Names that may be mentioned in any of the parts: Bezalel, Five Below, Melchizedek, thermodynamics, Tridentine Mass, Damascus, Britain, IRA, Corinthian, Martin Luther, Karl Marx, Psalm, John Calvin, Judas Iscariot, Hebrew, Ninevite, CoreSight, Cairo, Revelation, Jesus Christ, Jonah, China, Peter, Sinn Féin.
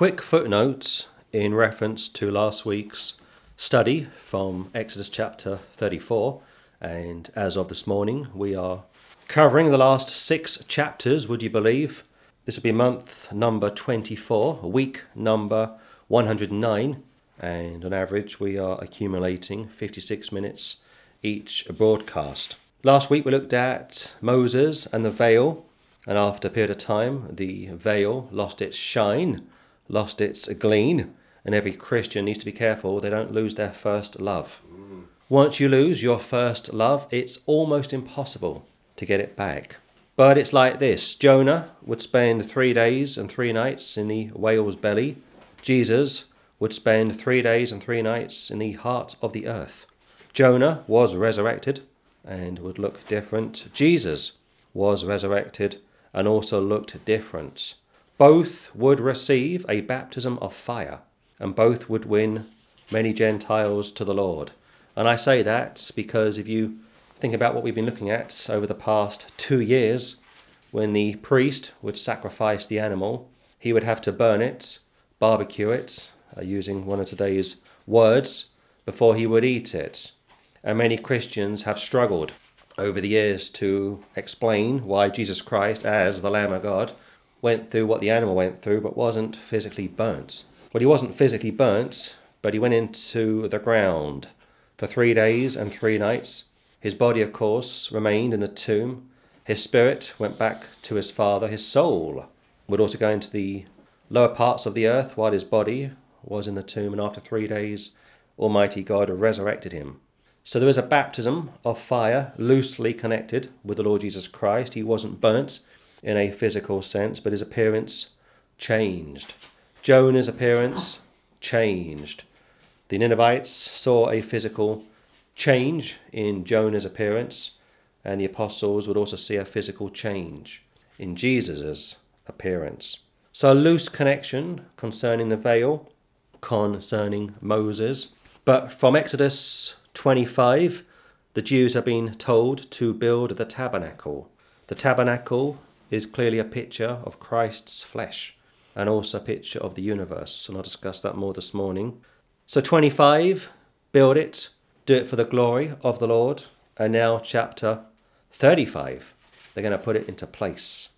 quick footnotes in reference to last week's study from Exodus chapter 34, and as of this morning we are covering the last 6 chapters, would you believe? This will be month number 24, week number 109, and on average we are accumulating 56 minutes each broadcast. Last week we looked at Moses and the veil, and after a period of time the veil lost its shine, lost its gleam, and every Christian needs to be careful they don't lose their first love. Once you lose your first love, it's almost impossible to get it back. But it's like this. Jonah would spend 3 days and 3 nights in the whale's belly. Jesus would spend 3 days and 3 nights in the heart of the earth. Jonah was resurrected and would look different. Jesus was resurrected and also looked different. Both would receive a baptism of fire, and both would win many Gentiles to the Lord. And I say that because if you think about what we've been looking at over the past 2 years, when the priest would sacrifice the animal, he would have to burn it, barbecue it, using one of today's words, before he would eat it. And many Christians have struggled over the years to explain why Jesus Christ, as the Lamb of God, went through what the animal went through but wasn't physically burnt. Well, he wasn't physically burnt, but he went into the ground for 3 days and 3 nights. His body, of course, remained in the tomb. His spirit went back to his Father. His soul would also go into the lower parts of the earth while his body was in the tomb. And after 3 days, Almighty God resurrected him. So there is a baptism of fire loosely connected with the Lord Jesus Christ. He wasn't burnt in a physical sense, but his appearance changed. Jonah's appearance changed. The Ninevites saw a physical change in Jonah's appearance, and the apostles would also see a physical change in Jesus' appearance. So a loose connection concerning the veil, concerning Moses. But from Exodus 25, the Jews have been told to build the tabernacle. The tabernacle is clearly a picture of Christ's flesh and also a picture of the universe, and I'll discuss that more this morning. So 25, build it, do it for the glory of the Lord. And now chapter 35, they're going to put it into place.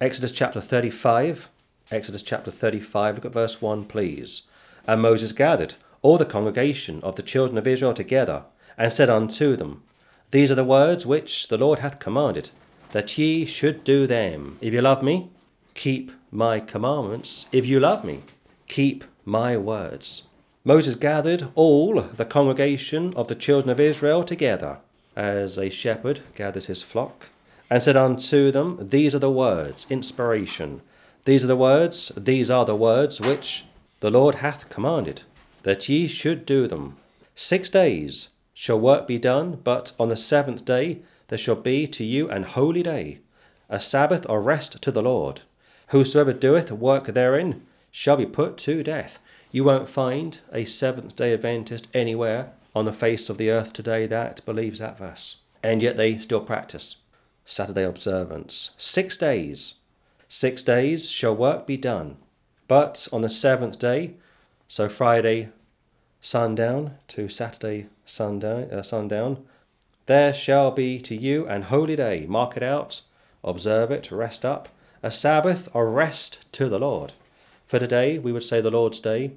Exodus chapter 35, look at verse 1, please. And Moses gathered all the congregation of the children of Israel together, and said unto them, These are the words which the Lord hath commanded, that ye should do them. If you love me, keep my commandments. If you love me, keep my words. Moses gathered all the congregation of the children of Israel together, as a shepherd gathers his flock, and said unto them, These are the words, inspiration. These are the words which the Lord hath commanded, that ye should do them. 6 days shall work be done, but on the 7th day there shall be to you an holy day, a Sabbath or rest to the Lord. Whosoever doeth work therein shall be put to death. You won't find a Seventh-day Adventist anywhere on the face of the earth today that believes that verse. And yet they still practice Saturday observance. 6 days. 6 days shall work be done. But on the 7th day, so Friday sundown to Saturday sundown, there shall be to you an holy day. Mark it out, observe it, rest up. A Sabbath or rest to the Lord. For today, we would say the Lord's Day,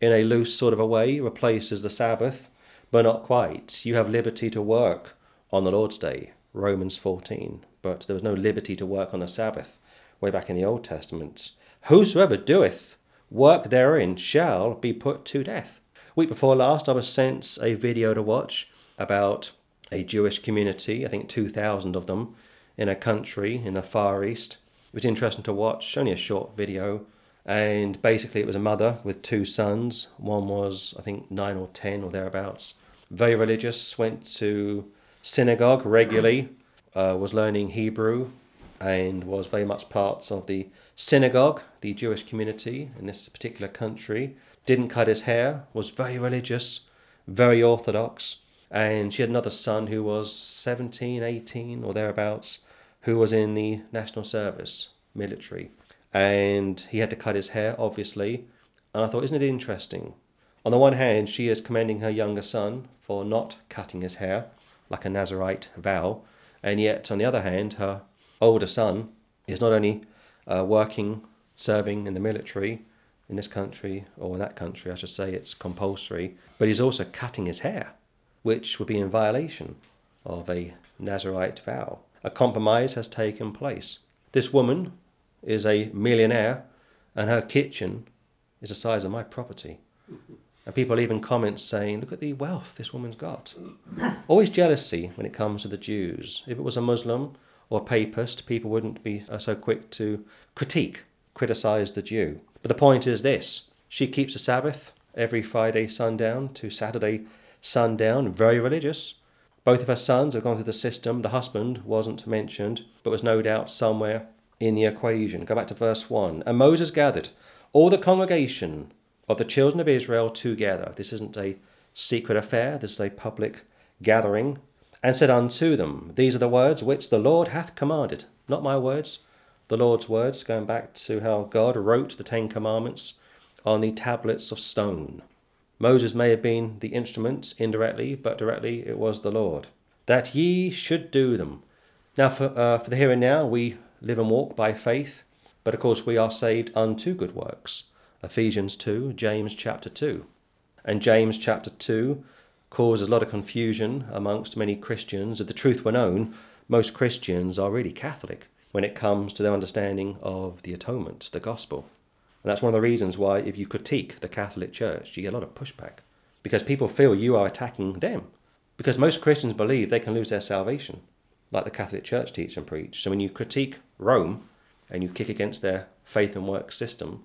in a loose sort of a way, replaces the Sabbath, but not quite. You have liberty to work on the Lord's Day, Romans 14. But there was no liberty to work on the Sabbath, way back in the Old Testament. Whosoever doeth work therein shall be put to death. Week before last, I was sent a video to watch about a Jewish community, I think 2,000 of them, in a country in the Far East. It was interesting to watch, only a short video, and basically it was a mother with 2 sons. One was, I think, 9 or 10 or thereabouts. Very religious, went to synagogue regularly, was learning Hebrew, and was very much part of the synagogue, the Jewish community in this particular country. Didn't cut his hair, was very religious, very orthodox. And she had another son who was 17, 18 or thereabouts, who was in the national service, military. And he had to cut his hair, obviously, And I thought, isn't it interesting? On the one hand, she is commending her younger son for not cutting his hair, like a Nazarite vow. And yet, on the other hand, her older son is not only working, serving in the military, in this country, or in that country, I should say, it's compulsory, but he's also cutting his hair, which would be in violation of a Nazarite vow. A compromise has taken place. This woman is a millionaire, and her kitchen is the size of my property. And people even comment saying, look at the wealth this woman's got. Always jealousy when it comes to the Jews. If it was a Muslim or a papist, people wouldn't be so quick to criticize the Jew. But the point is this, she keeps the Sabbath every Friday sundown to Saturday sundown, very religious. Both of her sons have gone through the system. The husband wasn't mentioned, but was no doubt somewhere in the equation. Go back to verse 1. And Moses gathered all the congregation of the children of Israel together. This isn't a secret affair, this is a public gathering. And said unto them, these are the words which the Lord hath commanded. Not my words, the Lord's words, going back to how God wrote the 10 Commandments on the tablets of stone. Moses may have been the instrument indirectly, but directly it was the Lord. That ye should do them. Now for the here and now, we live and walk by faith, but of course we are saved unto good works. Ephesians 2, James chapter 2. And James chapter 2 causes a lot of confusion amongst many Christians. If the truth were known, most Christians are really Catholic when it comes to their understanding of the atonement, the gospel. And that's one of the reasons why if you critique the Catholic Church, you get a lot of pushback. Because people feel you are attacking them. Because most Christians believe they can lose their salvation, like the Catholic Church teach and preach. So when you critique Rome and you kick against their faith and works system,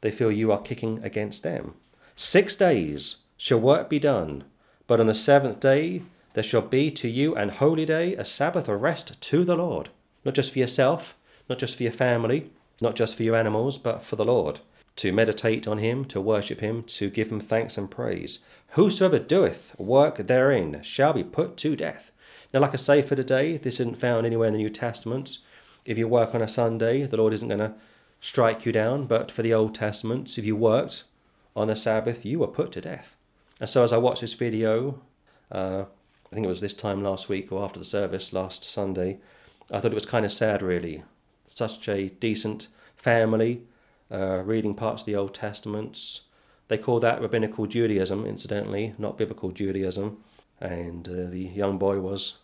they feel you are kicking against them. 6 days shall work be done, but on the seventh day there shall be to you an holy day, a Sabbath, a rest to the Lord. Not just for yourself, not just for your family, not just for your animals, but for the Lord. To meditate on him, to worship him, to give him thanks and praise. Whosoever doeth work therein shall be put to death. Now, like I say for today, this isn't found anywhere in the New Testament. If you work on a Sunday, the Lord isn't going to strike you down, but for the Old Testament, if you worked on the Sabbath, you were put to death. And so as I watched this video, I think it was this time last week or after the service last Sunday, I thought it was kind of sad really. Such a decent family, reading parts of the Old Testament. They call that rabbinical Judaism, incidentally, not biblical Judaism. And the young boy was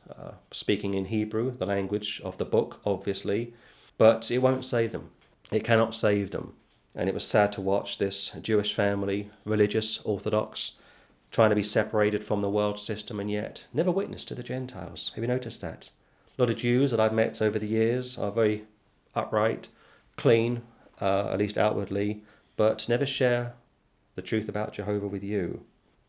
speaking in Hebrew, the language of the book, obviously. But it won't save them. It cannot save them. And it was sad to watch this Jewish family, religious, orthodox, trying to be separated from the world system and yet never witnessed to the Gentiles. Have you noticed that? A lot of Jews that I've met over the years are very upright, clean, at least outwardly, but never share the truth about Jehovah with you.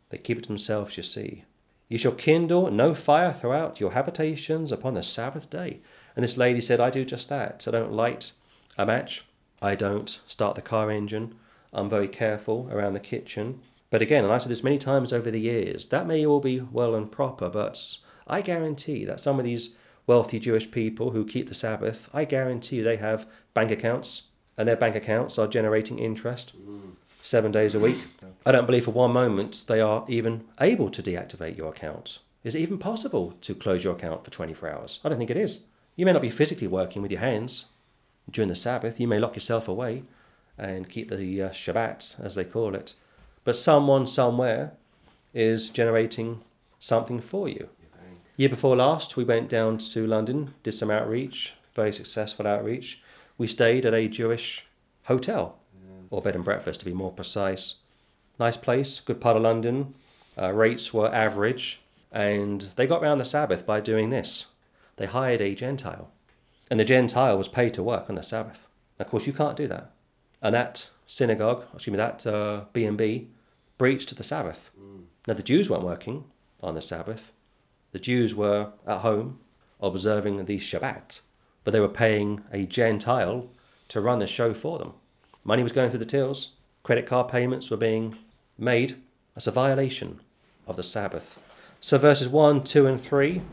They keep it to themselves, you see. You shall kindle no fire throughout your habitations upon the Sabbath day. And this lady said, I do just that. I don't light a match. I don't start the car engine. I'm very careful around the kitchen. But again, and I've said this many times over the years, that may all be well and proper, but I guarantee that some of these wealthy Jewish people who keep the Sabbath, I guarantee you they have bank accounts, and their bank accounts are generating interest 7 days a week. I don't believe for one moment they are even able to deactivate your account. Is it even possible to close your account for 24 hours? I don't think it is. You may not be physically working with your hands during the Sabbath. You may lock yourself away and keep the Shabbat, as they call it. But someone somewhere is generating something for you. Year before last, we went down to London, did some outreach, very successful outreach. We stayed at a Jewish hotel, or bed and breakfast to be more precise. Nice place, good part of London. Rates were average, and they got round the Sabbath by doing this. They hired a Gentile, and the Gentile was paid to work on the Sabbath. Of course, you can't do that. And that synagogue, that B&B, breached the Sabbath. Now, the Jews weren't working on the Sabbath. The Jews were at home observing the Shabbat, but they were paying a Gentile to run the show for them. Money was going through the tills. Credit card payments were being made. That's a violation of the Sabbath. So verses 1, 2, and 3,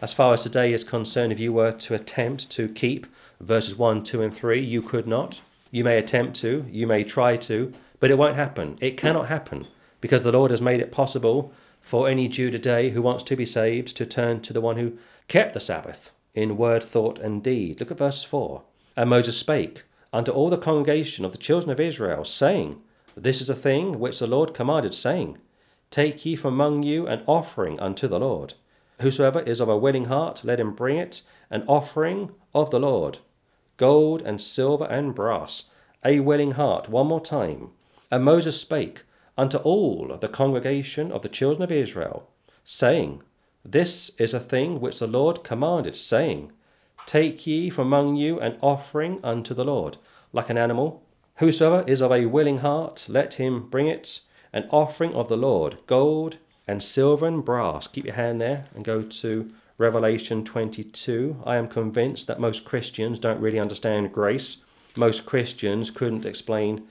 as far as today is concerned, if you were to attempt to keep verses 1, 2, and 3, you could not. You may attempt to, you may try to, But it won't happen. It cannot happen, because the Lord has made it possible for any Jew today who wants to be saved to turn to the one who kept the Sabbath in word, thought, and deed. Look at verse 4. And Moses spake unto all the congregation of the children of Israel, saying, This is a thing which the Lord commanded, saying, Take ye from among you an offering unto the Lord. Whosoever is of a willing heart, let him bring it, an offering of the Lord, gold and silver and brass, a willing heart. One more time. And Moses spake unto all the congregation of the children of Israel, saying, This is a thing which the Lord commanded, saying, Take ye from among you an offering unto the Lord, like an animal. Whosoever is of a willing heart, let him bring it, an offering of the Lord, gold and silver and brass. Keep your hand there and go to Revelation 22. I am convinced that most Christians don't really understand grace. Most Christians couldn't explain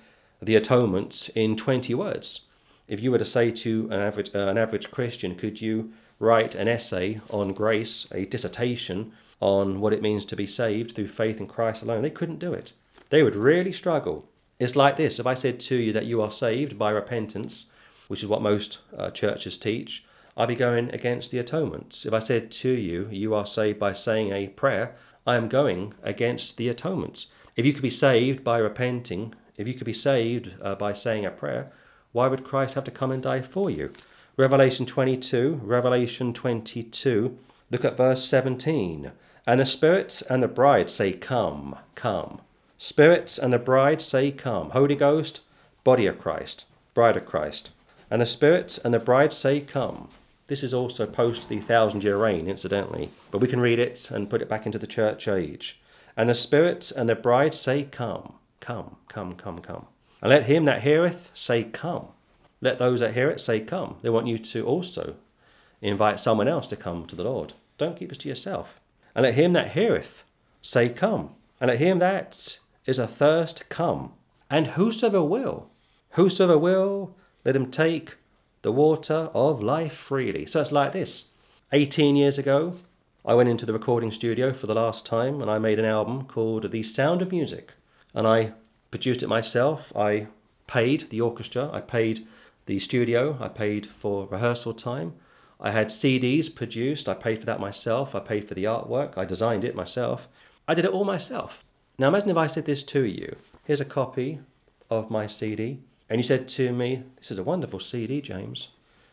the atonement in 20 words. If you were to say to an average Christian, could you write an essay on grace, a dissertation on what it means to be saved through faith in Christ alone, they couldn't do it. They would really struggle. It's like this. If I said to you that you are saved by repentance, which is what most churches teach, I'd be going against the atonement. If I said to you, you are saved by saying a prayer, I am going against the atonement. If you could be saved by repenting, if you could be saved by saying a prayer, why would Christ have to come and die for you? Revelation 22, look at verse 17. And the Spirit and the bride say, Come, come. Spirit and the bride say, Come. Holy Ghost, body of Christ, bride of Christ. And the Spirit and the bride say, Come. This is also post the 1,000-year reign, incidentally. But we can read it and put it back into the church age. And the Spirit and the bride say, Come, come, come, come, come. And let him that heareth say, Come. Let those that hear it say, Come. They want you to also invite someone else to come to the Lord. Don't keep this to yourself. And let him that heareth say, Come. And let him that is athirst come. And whosoever will, let him take the water of life freely. So it's like this. 18 years ago, I went into the recording studio for the last time, and I made an album called The Sound of Music. And I produced it myself. I paid the orchestra. I paid the studio, I paid for rehearsal time, I had CDs produced, I paid for that myself, I paid for the artwork, I designed it myself, I did it all myself. Now imagine if I said this to you, here's a copy of my CD, and you said to me, this is a wonderful CD, James,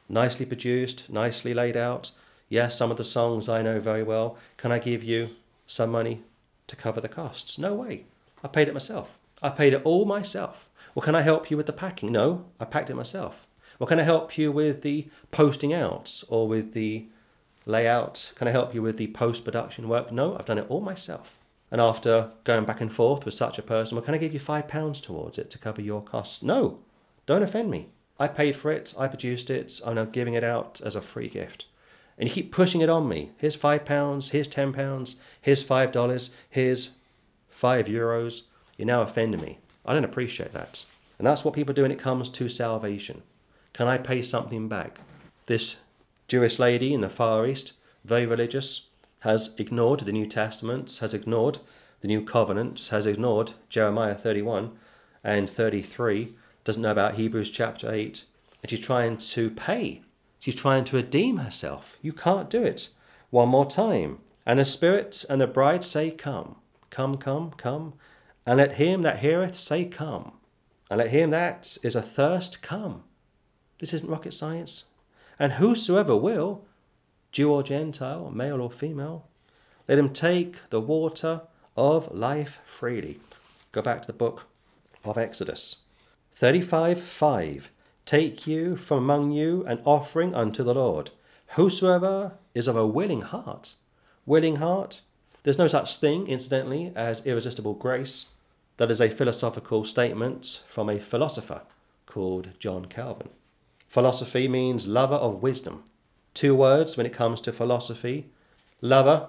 nicely produced, nicely laid out, yes, some of the songs I know very well, can I give you some money to cover the costs? No way, I paid it myself, I paid it all myself. Well, can I help you with the packing? No, I packed it myself. Well, can I help you with the posting out or with the layout? Can I help you with the post-production work? No, I've done it all myself. And after going back and forth with such a person, well, can I give you £5 towards it to cover your costs? No, don't offend me. I paid for it, I produced it, I'm now giving it out as a free gift. And you keep pushing it on me. Here's £5, here's £10, here's $5, here's €5. You're now offending me. I don't appreciate that. And that's what people do when it comes to salvation. Can I pay something back? This Jewish lady in the Far East, very religious, has ignored the New Testament, has ignored the New Covenant, has ignored Jeremiah 31 and 33, doesn't know about Hebrews chapter 8, and she's trying to pay. She's trying to redeem herself. You can't do it. One more time. And the Spirit and the bride say, Come, come, come, come. And let him that heareth say, Come. And let him that is athirst come. This isn't rocket science. And whosoever will, Jew or Gentile, male or female, let him take the water of life freely. Go back to the book of Exodus. 35:5. Take you from among you an offering unto the Lord. Whosoever is of a willing heart. Willing heart. There's no such thing, incidentally, as irresistible grace. That is a philosophical statement from a philosopher called John Calvin. Philosophy means lover of wisdom. Two words when it comes to philosophy, lover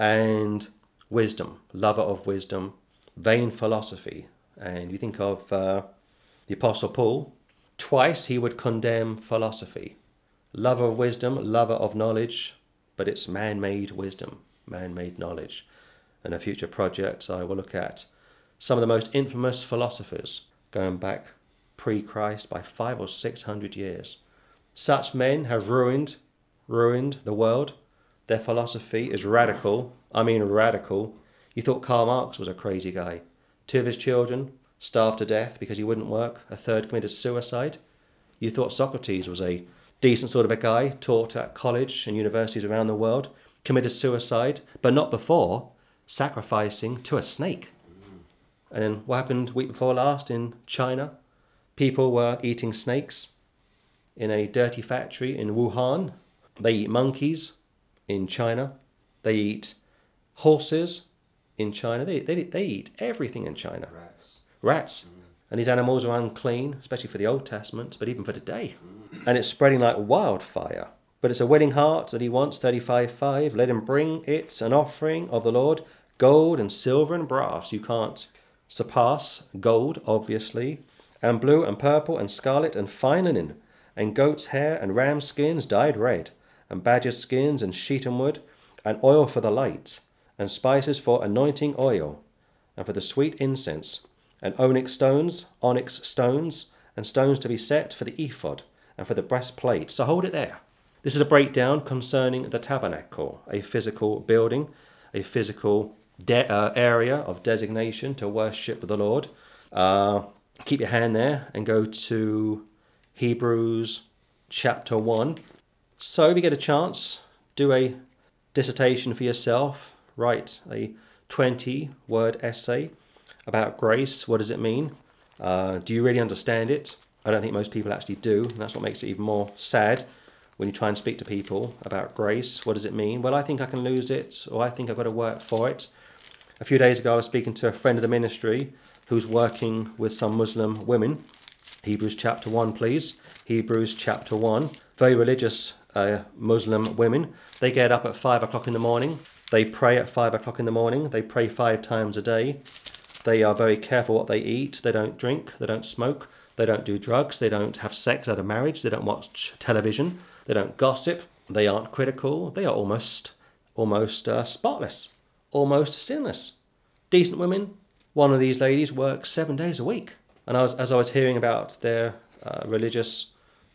and wisdom, lover of wisdom, vain philosophy. And you think of the Apostle Paul, twice he would condemn philosophy. Lover of wisdom, lover of knowledge, but it's man-made wisdom, man-made knowledge. In a future project I will look at some of the most infamous philosophers, going back pre-Christ by 500 or 600 years. Such men have ruined the world. Their philosophy is radical. I mean radical. You thought Karl Marx was a crazy guy. 2 of his children starved to death because he wouldn't work. A 3rd committed suicide. You thought Socrates was a decent sort of a guy, taught at college and universities around the world, committed suicide, but not before sacrificing to a snake. And then what happened week before last in China? People were eating snakes in a dirty factory in Wuhan. They eat monkeys in China. They eat horses in China. They eat everything in China. Rats. Mm. And these animals are unclean, especially for the Old Testament, but even for today. Mm. And it's spreading like wildfire. But it's a willing heart that he wants, 35:5. Let him bring it an offering of the Lord, gold and silver and brass. You can't surpass gold, obviously, and blue and purple and scarlet and fine linen, and goat's hair and ram skins dyed red, and badger skins and sheetin wood, and oil for the lights, and spices for anointing oil, and for the sweet incense, and onyx stones, and stones to be set for the ephod, and for the breastplate. So hold it there. This is a breakdown concerning the tabernacle, a physical building, a physical area of designation to worship the Lord. Keep your hand there and go to Hebrews chapter 1. So if you get a chance, do a dissertation for yourself. Write a 20-word essay about grace. What does it mean? Do you really understand it? I don't think most people actually do. And that's what makes it even more sad when you try and speak to people about grace. What does it mean? Well, I think I can lose it, or I think I've got to work for it. A few days ago, I was speaking to a friend of the ministry who's working with some Muslim women. Hebrews chapter 1, please. Hebrews chapter 1. Very religious Muslim women. They get up at 5 o'clock in the morning. They pray at 5 o'clock in the morning. They pray 5 times a day. They are very careful what they eat. They don't drink. They don't smoke. They don't do drugs. They don't have sex out of marriage. They don't watch television. They don't gossip. They aren't critical. They are almost spotless, almost sinless. Decent women. One of these ladies works 7 days a week. And as I was hearing about their religious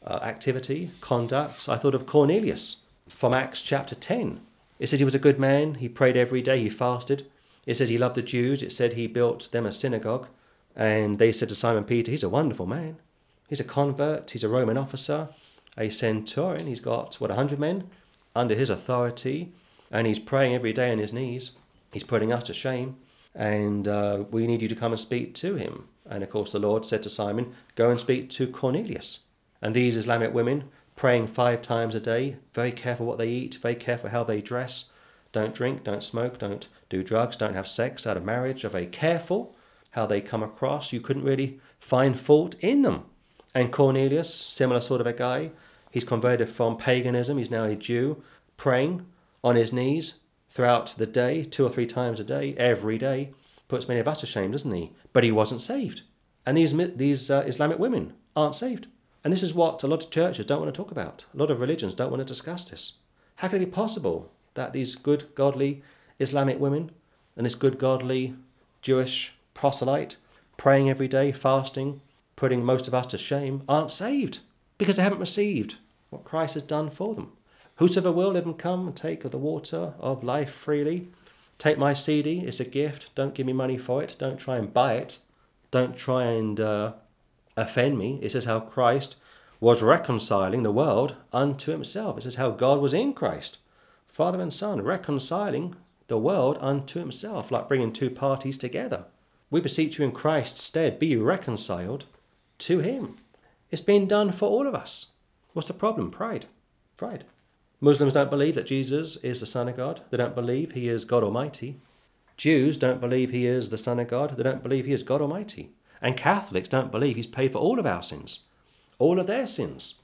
activity, conduct, I thought of Cornelius from Acts chapter 10. It said he was a good man. He prayed every day. He fasted. It said he loved the Jews. It said he built them a synagogue. And they said to Simon Peter, he's a wonderful man. He's a convert. He's a Roman officer, a centurion. He's got, 100 men under his authority. And he's praying every day on his knees. He's putting us to shame. And we need you to come and speak to him. And of course the Lord said to Simon, go and speak to Cornelius. And these Islamic women praying 5 times a day, very careful what they eat, very careful how they dress. Don't drink, don't smoke, don't do drugs, don't have sex out of marriage. Are very careful how they come across. You couldn't really find fault in them. And Cornelius, similar sort of a guy, he's converted from paganism, he's now a Jew, praying on his knees throughout the day, 2 or 3 times a day, every day. Puts many of us to shame, doesn't he? But he wasn't saved. And these Islamic women aren't saved. And this is what a lot of churches don't want to talk about. A lot of religions don't want to discuss this. How can it be possible that these good, godly Islamic women and this good, godly Jewish proselyte, praying every day, fasting, putting most of us to shame, aren't saved because they haven't received what Christ has done for them? Whosoever will, let him come and take of the water of life freely. Take my CD, it's a gift, don't give me money for it, don't try and buy it, don't try and offend me. It says how Christ was reconciling the world unto himself. It says how God was in Christ, Father and Son, reconciling the world unto himself, like bringing two parties together. We beseech you in Christ's stead, be reconciled to him. It's been done for all of us. What's the problem? Pride. Muslims don't believe that Jesus is the Son of God. They don't believe he is God Almighty. Jews don't believe he is the Son of God. They don't believe he is God Almighty. And Catholics don't believe he's paid for all of our sins, all of their sins,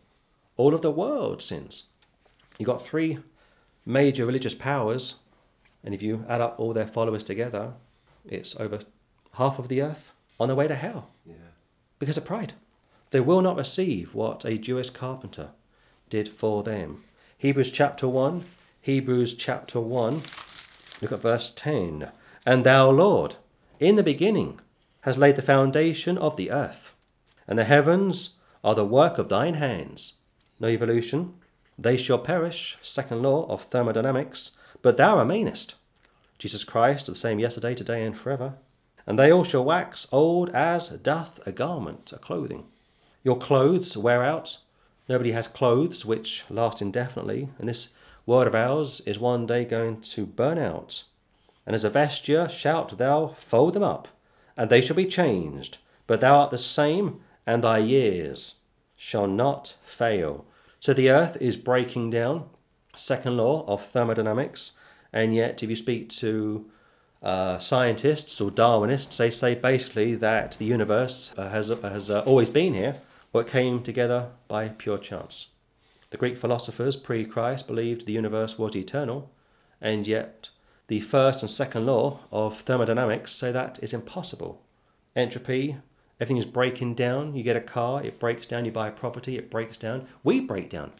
all of the world's sins. You've got 3 major religious powers, and if you add up all their followers together, it's over half of the earth on their way to hell. Yeah. Because of pride. They will not receive what a Jewish carpenter did for them. Hebrews chapter 1, look at verse 10. And thou, Lord, in the beginning, hast laid the foundation of the earth, and the heavens are the work of thine hands. No evolution. They shall perish, second law of thermodynamics, but thou remainest. Jesus Christ, the same yesterday, today, and forever. And they all shall wax old as doth a garment, a clothing. Your clothes wear out. Nobody has clothes which last indefinitely, and this world of ours is one day going to burn out. And as a vesture shalt thou fold them up, and they shall be changed, but thou art the same, and thy years shall not fail. So the earth is breaking down, second law of thermodynamics, and yet if you speak to scientists or Darwinists, they say basically that the universe has always been here, but came together by pure chance. The Greek philosophers pre-Christ believed the universe was eternal, and yet the first and second law of thermodynamics say that is impossible. Entropy, everything is breaking down. You get a car, it breaks down. You buy a property, it breaks down. We break down.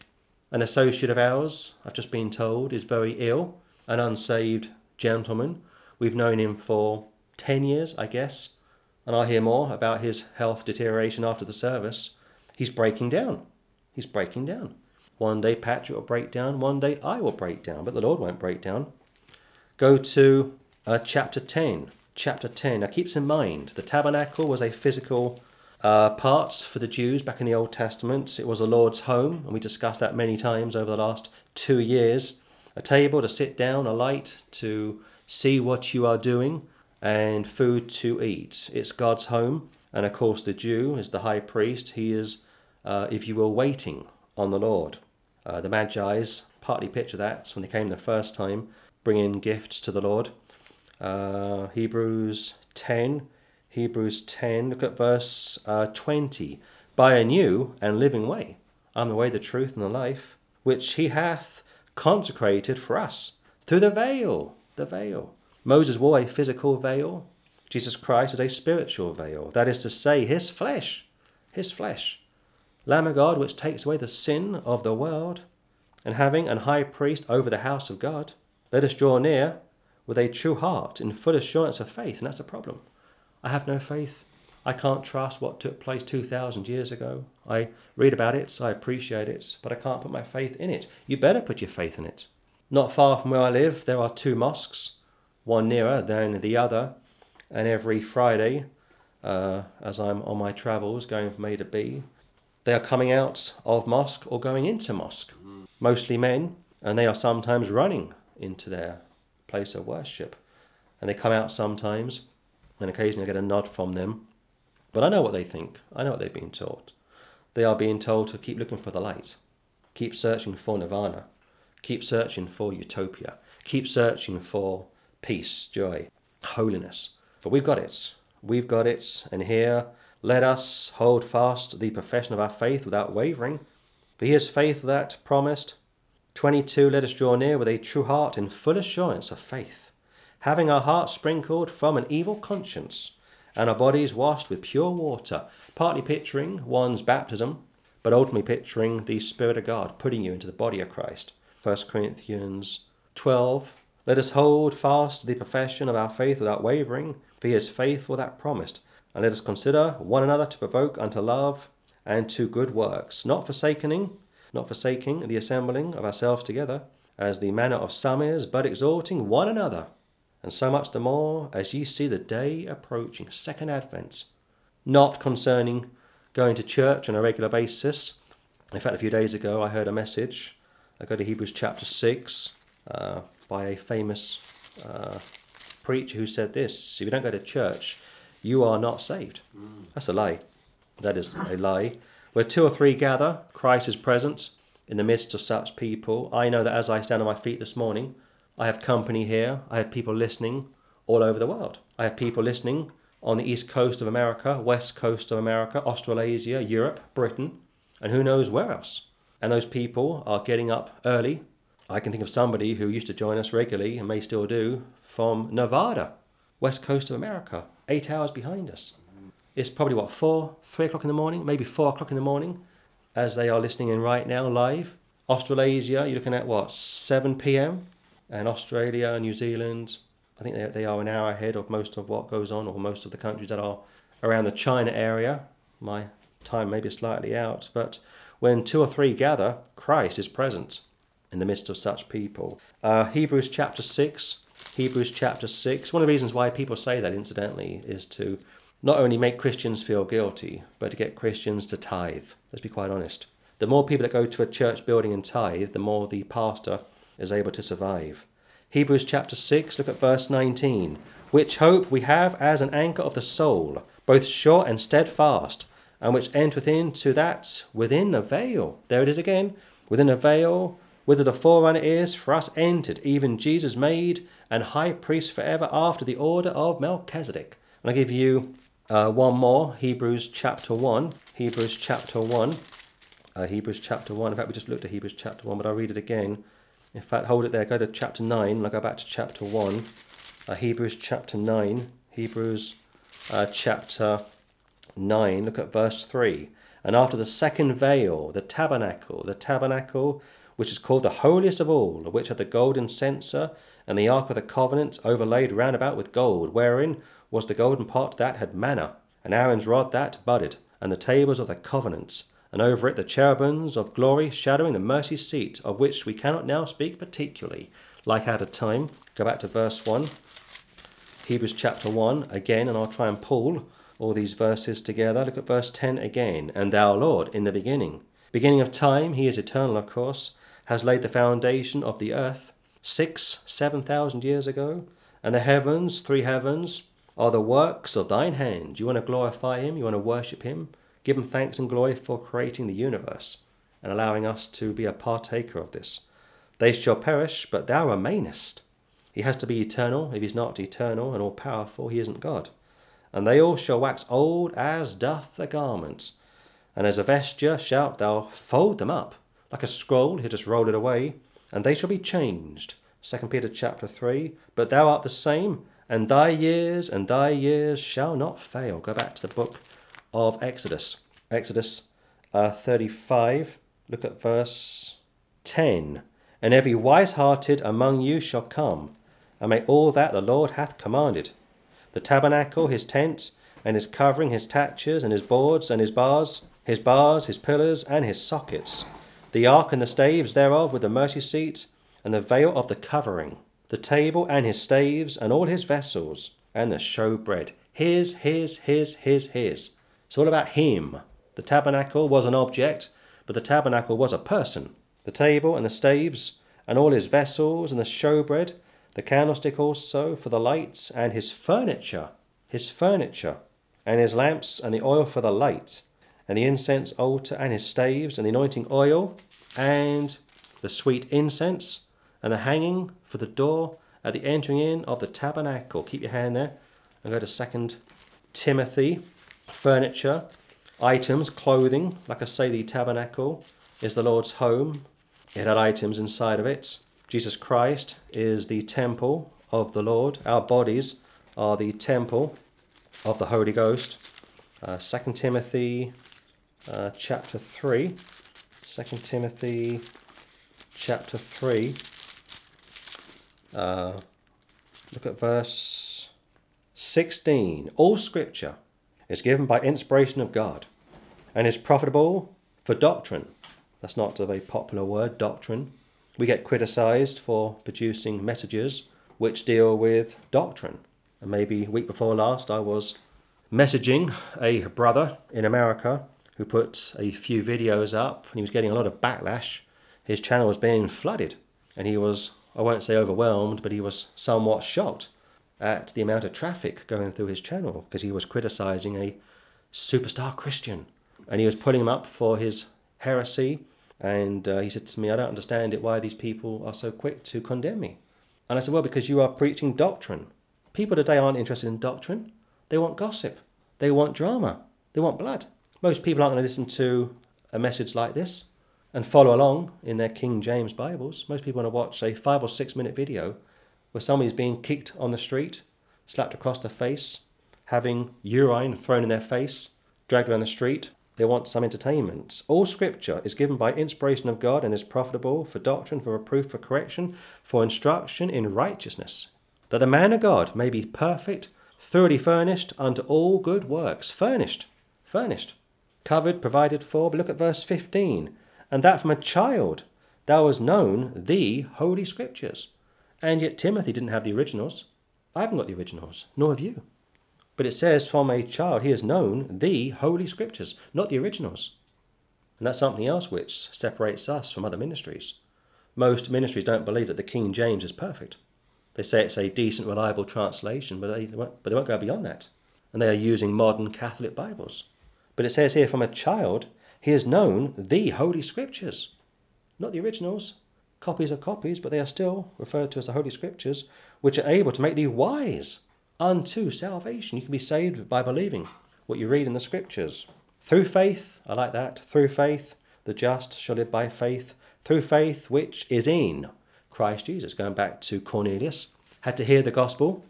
An associate of ours, I've just been told, is very ill, an unsaved gentleman. We've known him for 10 years, I guess, and I'll hear more about his health deterioration after the service. He's breaking down. He's breaking down. One day Patrick will break down, one day I will break down, but the Lord won't break down. Go to chapter 10. Chapter 10. Now keeps in mind, the tabernacle was a physical part for the Jews back in the Old Testament. It was the Lord's home, and we discussed that many times over the last 2 years. A table to sit down, a light to see what you are doing, and food to eat. It's God's home, and of course the Jew is the high priest. He is, if you will, waiting on the Lord. The Magi's partly picture that when they came the first time, bringing gifts to the Lord. Hebrews 10, look at verse 20. By a new and living way, I'm the way, the truth, and the life, which he hath consecrated for us through the veil. The veil. Moses wore a physical veil. Jesus Christ is a spiritual veil. That is to say, his flesh. His flesh. Lamb of God, which takes away the sin of the world. And having an high priest over the house of God, let us draw near with a true heart in full assurance of faith. And that's a problem. I have no faith. I can't trust what took place 2,000 years ago. I read about it, so I appreciate it, but I can't put my faith in it. You better put your faith in it. Not far from where I live, there are two mosques, one nearer than the other. And every Friday, as I'm on my travels going from A to B, they are coming out of mosque or going into mosque, mostly men, and they are sometimes running into their place of worship. And they come out sometimes, and occasionally I get a nod from them. But I know what they think. I know what they've been taught. They are being told to keep looking for the light, keep searching for nirvana, keep searching for utopia. Keep searching for peace, joy, holiness. But we've got it. We've got it. And here, let us hold fast the profession of our faith without wavering. For he is faithful that promised. 22, let us draw near with a true heart in full assurance of faith, having our hearts sprinkled from an evil conscience and our bodies washed with pure water. Partly picturing one's baptism, but ultimately picturing the Spirit of God putting you into the body of Christ. 1 Corinthians 12, let us hold fast the profession of our faith without wavering, for he is faithful that promised. And let us consider one another to provoke unto love and to good works, not forsaking the assembling of ourselves together, as the manner of some is, but exhorting one another, and so much the more as ye see the day approaching. Second Advent. Not concerning going to church on a regular basis. In fact, a few days ago I heard a message. I go to Hebrews chapter 6 by a famous preacher who said this: if you don't go to church, you are not saved. That's a lie. That is a lie. Where two or three gather, Christ is present in the midst of such people. I know that as I stand on my feet this morning, I have company here. I have people listening all over the world. I have people listening on the east coast of America, west coast of America, Australasia, Europe, Britain, and who knows where else. And those people are getting up early. I can think of somebody who used to join us regularly, and may still do, from Nevada, west coast of America, 8 hours behind us. It's probably, 3 o'clock in the morning, maybe 4 o'clock in the morning, as they are listening in right now, live. Australasia, you're looking at, 7 p.m.? And Australia, New Zealand, I think they are an hour ahead of most of what goes on, or most of the countries that are around the China area. My time may be slightly out, but when two or three gather, Christ is present in the midst of such people. Hebrews chapter 6. One of the reasons why people say that, incidentally, is to not only make Christians feel guilty, but to get Christians to tithe. Let's be quite honest. The more people that go to a church building and tithe, the more the pastor is able to survive. Hebrews chapter 6, look at verse 19. Which hope we have as an anchor of the soul, both sure and steadfast, and which entereth into that within a veil. There it is again. Within a veil, whither the forerunner is for us entered, even Jesus made, and high priest forever after the order of Melchizedek. And I'll give you one more, Hebrews chapter 1. In fact, we just looked at Hebrews chapter 1, but I'll read it again. In fact, hold it there. Go to chapter 9, and I'll go back to chapter 1. Hebrews chapter 9, look at verse 3. And after the second veil, the tabernacle, which is called the holiest of all, of which are the golden censer and the ark of the covenant overlaid round about with gold, wherein was the golden pot that had manna, and Aaron's rod that budded, and the tables of the covenants, and over it the cherubims of glory shadowing the mercy seat, of which we cannot now speak particularly, like out of time. Go back to verse 1, Hebrews chapter 1 again, and I'll try and pull all these verses together. Look at verse 10 again. And thou, Lord, in the beginning of time, he is eternal, of course, has laid the foundation of the earth 7,000 years ago, and the heavens, three heavens, are the works of thine hand. You want to glorify him, you want to worship him, give him thanks and glory for creating the universe and allowing us to be a partaker of this. They shall perish, but thou remainest. He has to be eternal. If he's not eternal and all-powerful, he isn't God. And they all shall wax old as doth a garment. And as a vesture shalt thou fold them up. Like a scroll, he'll just roll it away. And they shall be changed. 2 Peter chapter 3. But thou art the same, and thy years shall not fail. Go back to the book of Exodus. Exodus 35. Look at verse 10. And every wise-hearted among you shall come, and make all that the Lord hath commanded. The tabernacle, his tent, and his covering, his tatches, and his boards, and his bars, his pillars, and his sockets, the ark and the staves thereof with the mercy seat, and the veil of the covering, the table and his staves, and all his vessels, and the showbread. His. It's all about him. The tabernacle was an object, but the tabernacle was a person. The table and the staves, and all his vessels, and the showbread, the candlestick also for the lights, and his furniture, and his lamps, and the oil for the light, and the incense altar, and his staves, and the anointing oil, and the sweet incense, and the hanging for the door at the entering in of the tabernacle. Keep your hand there, and go to 2 Timothy. Furniture, items, clothing. Like I say, the tabernacle is the Lord's home. It had items inside of it. Jesus Christ is the temple of the Lord. Our bodies are the temple of the Holy Ghost. 2 Timothy chapter 3. 2 Timothy chapter 3. Look at verse 16. All scripture is given by inspiration of God, and is profitable for doctrine. That's not a very popular word, doctrine. We get criticised for producing messages which deal with doctrine. And maybe week before last, I was messaging a brother in America who put a few videos up, and he was getting a lot of backlash. His channel was being flooded, and he was, I won't say overwhelmed, but he was somewhat shocked at the amount of traffic going through his channel, because he was criticising a superstar Christian. And he was putting him up for his heresy, and he said to me, I don't understand it, why these people are so quick to condemn me. And I said, well, because you are preaching doctrine. People today aren't interested in doctrine. They want gossip. They want drama. They want blood. Most people aren't going to listen to a message like this and follow along in their King James Bibles. Most people want to watch a 5 or 6 minute video where somebody's being kicked on the street, slapped across the face, having urine thrown in their face, dragged around the street. They want some entertainment. All scripture is given by inspiration of God, and is profitable for doctrine, for reproof, for correction, for instruction in righteousness, that the man of God may be perfect, thoroughly furnished unto all good works. Furnished. covered, provided for. But look at verse 15. And that from a child thou hast known the Holy Scriptures. And yet Timothy didn't have the originals. I haven't got the originals, nor have you. But it says from a child he has known the Holy Scriptures, not the originals. And that's something else which separates us from other ministries. Most ministries don't believe that the King James is perfect. They say it's a decent, reliable translation, but they won't go beyond that. And they are using modern Catholic Bibles. But it says here, from a child he has known the Holy Scriptures. Not the originals. Copies are copies, but they are still referred to as the Holy Scriptures, which are able to make thee wise unto salvation. You can be saved by believing what you read in the Scriptures. Through faith, I like that, through faith, the just shall live by faith. Through faith which is in Christ Jesus. Going back to Cornelius, had to hear the gospel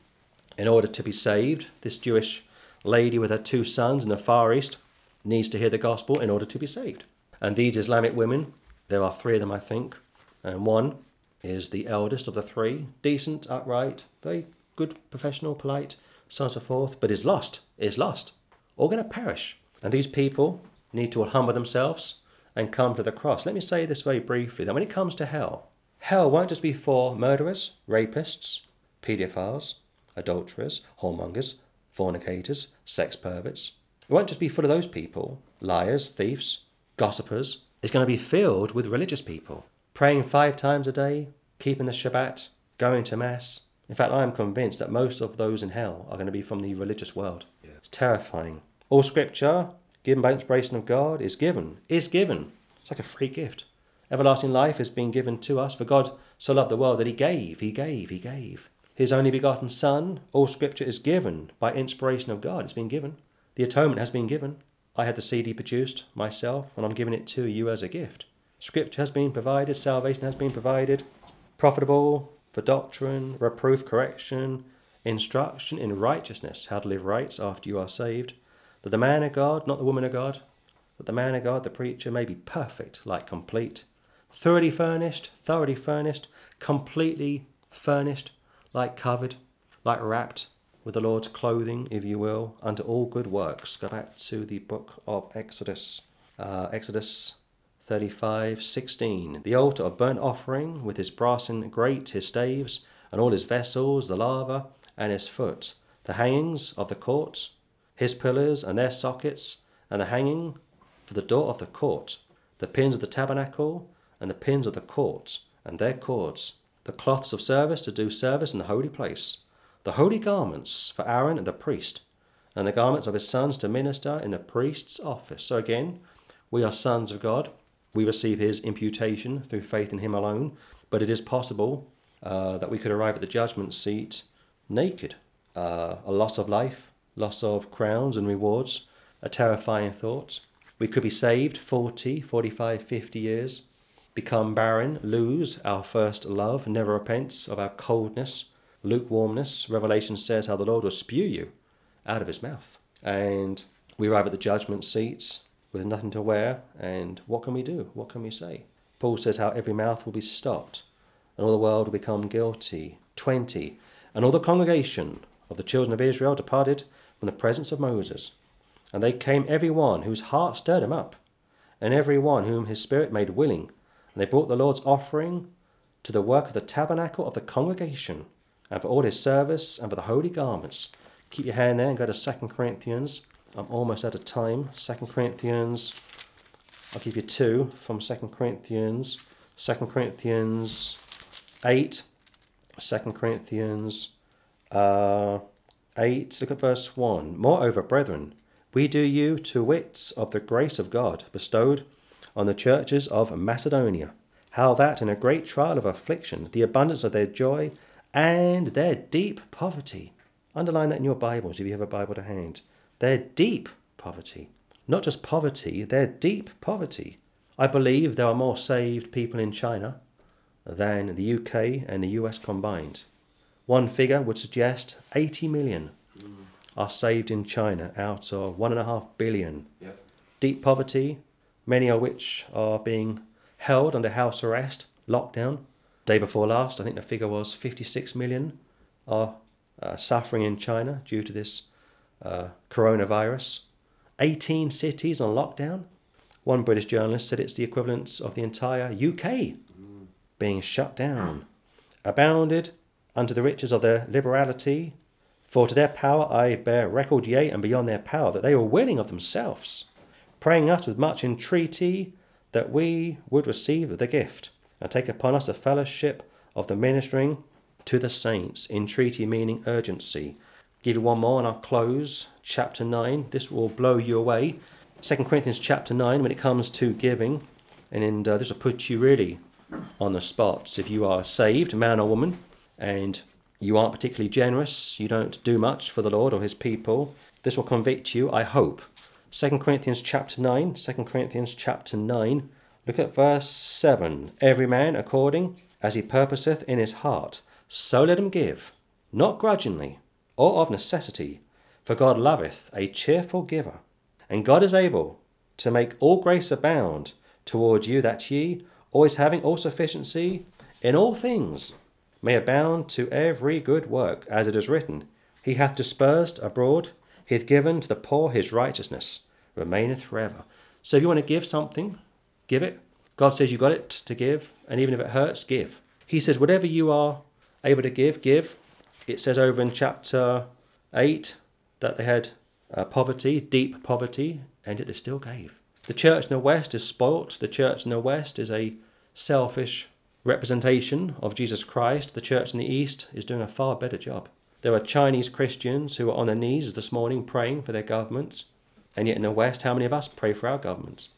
in order to be saved. This Jewish lady with her two sons in the Far East needs to hear the gospel in order to be saved. And these Islamic women, there are three of them, I think, and one is the eldest of the three, decent, upright, very good, professional, polite, so on and so forth, but is lost, all going to perish. And these people need to humble themselves and come to the cross. Let me say this very briefly, that when it comes to hell won't just be for murderers, rapists, paedophiles, adulterers, whoremongers, fornicators, sex perverts. It won't just be full of those people, liars, thieves, gossipers. It's going to be filled with religious people, praying 5 times a day, keeping the Shabbat, going to Mass. In fact, I am convinced that most of those in hell are going to be from the religious world. Yeah. It's terrifying. All Scripture, given by inspiration of God, is given. It's like a free gift. Everlasting life has been given to us, for God so loved the world that he gave. His only begotten Son. All Scripture is given by inspiration of God. It's been given. The atonement has been given. I had the CD produced myself, and I'm giving it to you as a gift. Scripture has been provided. Salvation has been provided. Profitable for doctrine, reproof, correction, instruction in righteousness, how to live right after you are saved. That the man of God, not the woman of God, that the man of God, the preacher, may be perfect, like complete, thoroughly furnished, completely furnished, like covered, like wrapped with the Lord's clothing, if you will, unto all good works. Go back to the book of Exodus, Exodus 35:16. The altar of burnt offering, with his brassen grate, his staves, and all his vessels, the laver, and his foot, the hangings of the courts, his pillars and their sockets, and the hanging for the door of the court, the pins of the tabernacle, and the pins of the courts, and their cords, the cloths of service to do service in the holy place, the holy garments for Aaron and the priest, and the garments of his sons to minister in the priest's office. So again, we are sons of God. We receive his imputation through faith in him alone, but it is possible that we could arrive at the judgment seat naked. A loss of life, loss of crowns and rewards, a terrifying thought. We could be saved 40, 45, 50 years, become barren, lose our first love, never repent of our coldness, lukewarmness. Revelation says how the Lord will spew you out of his mouth. And we arrive at the judgment seats with nothing to wear, and what can we do? What can we say? Paul says how every mouth will be stopped, and all the world will become guilty. 20, and all the congregation of the children of Israel departed from the presence of Moses. And they came every one whose heart stirred him up, and every one whom his spirit made willing. And they brought the Lord's offering to the work of the tabernacle of the congregation, and for all his service, and for the holy garments. Keep your hand there and go to 2 Corinthians. I'm almost out of time. 2 Corinthians. I'll give you 2 from 2 Corinthians. 2 Corinthians 8. 2 Corinthians 8, look at verse 1. Moreover, brethren, we do you to wit of the grace of God bestowed on the churches of Macedonia, how that in a great trial of affliction, the abundance of their joy and their deep poverty. Underline that in your Bibles if you have a Bible to hand. Their deep poverty. Not just poverty, their deep poverty. I believe there are more saved people in China than the UK and the US combined. One figure would suggest 80 million are saved in China out of 1.5 billion. Yep. Deep poverty, many of which are being held under house arrest, lockdown. Day before last, I think the figure was 56 million are suffering in China due to this coronavirus. 18 cities on lockdown. One British journalist said it's the equivalent of the entire UK being shut down. Abounded unto the riches of their liberality, for to their power I bear record, yea, and beyond their power, that they were willing of themselves, praying us with much entreaty that we would receive the gift, and take upon us the fellowship of the ministering to the saints. Entreaty meaning urgency. Give you one more and I'll close. Chapter 9, this will blow you away. 2 Corinthians chapter 9, when it comes to giving, and this will put you really on the spot. If you are saved, man or woman, and you aren't particularly generous, you don't do much for the Lord or his people, this will convict you, I hope. 2 Corinthians chapter 9, look at verse 7. Every man according as he purposeth in his heart, so let him give, not grudgingly or of necessity, for God loveth a cheerful giver. And God is able to make all grace abound toward you, that ye, always having all sufficiency in all things, may abound to every good work, as it is written, He hath dispersed abroad, He hath given to the poor, His righteousness remaineth forever. So if you want to give something, give it. God says you got it to give, and even if it hurts, give. He says whatever you are able to give, give. It says over in chapter 8 that they had poverty, deep poverty, and yet they still gave. The church in the West is spoilt. The church in the West is a selfish representation of Jesus Christ. The church in the East is doing a far better job. There are Chinese Christians who are on their knees this morning praying for their governments, and yet in the West, how many of us pray for our governments?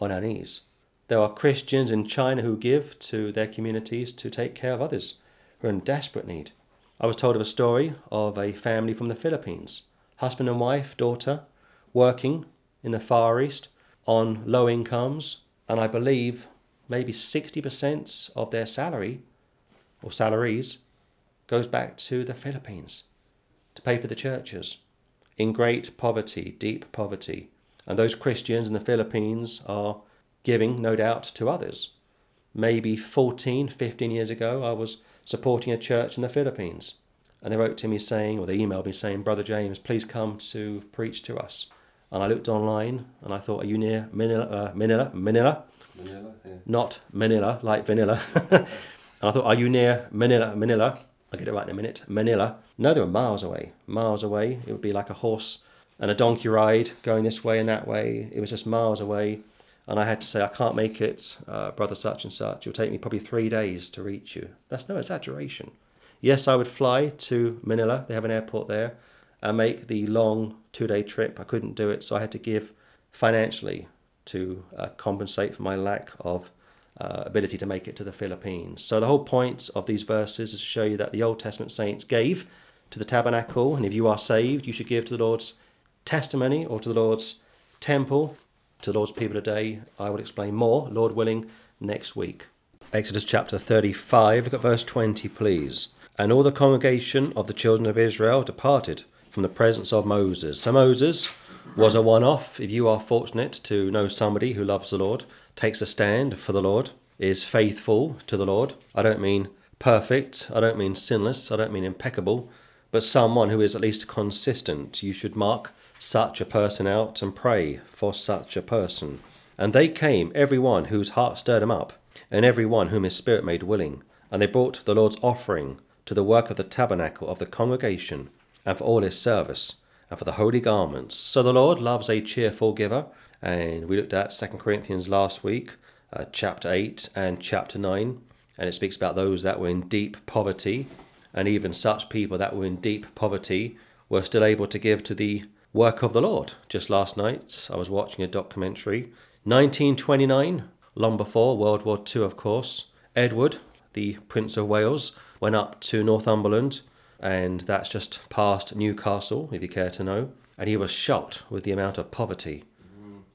On our knees. There are Christians in China who give to their communities to take care of others who are in desperate need. I was told of a story of a family from the Philippines, husband and wife, daughter, working in the Far East on low incomes, and I believe maybe 60% of their salary or salaries goes back to the Philippines to pay for the churches in great poverty, deep poverty. And those Christians in the Philippines are giving, no doubt, to others. Maybe 14, 15 years ago, I was supporting a church in the Philippines. And they wrote to me saying, or they emailed me saying, Brother James, please come to preach to us. And I looked online and I thought, are you near Manila? Yeah. Not Manila, like vanilla. And I thought, are you near Manila? I'll get it right in a minute. Manila. No, they were miles away. Miles away. It would be like a horse and a donkey ride going this way and that way. It was just miles away. And I had to say, I can't make it, brother such and such. It'll take me probably 3 days to reach you. That's no exaggeration. Yes, I would fly to Manila. They have an airport there. And make the long 2-day trip. I couldn't do it, so I had to give financially to compensate for my lack of ability to make it to the Philippines. So the whole point of these verses is to show you that the Old Testament saints gave to the tabernacle, and if you are saved, you should give to the Lord's testimony or to the Lord's temple, to the Lord's people today. I will explain more, Lord willing, next week. Exodus chapter 35, look at verse 20, please. And all the congregation of the children of Israel departed from the presence of Moses. So Moses was a one-off. If you are fortunate to know somebody who loves the Lord, takes a stand for the Lord, is faithful to the Lord. I don't mean perfect. I don't mean sinless. I don't mean impeccable. But someone who is at least consistent. You should mark such a person out and pray for such a person. And they came, every one whose heart stirred him up, and every one whom his spirit made willing. And they brought the Lord's offering to the work of the tabernacle of the congregation, and for all his service, and for the holy garments. So the Lord loves a cheerful giver, and we looked at 2 Corinthians last week, chapter 8 and chapter 9, and it speaks about those that were in deep poverty, and even such people that were in deep poverty were still able to give to the work of the Lord. Just last night, I was watching a documentary, 1929, long before World War II, of course. Edward, the Prince of Wales, went up to Northumberland, and that's just past Newcastle, if you care to know. And he was shocked with the amount of poverty.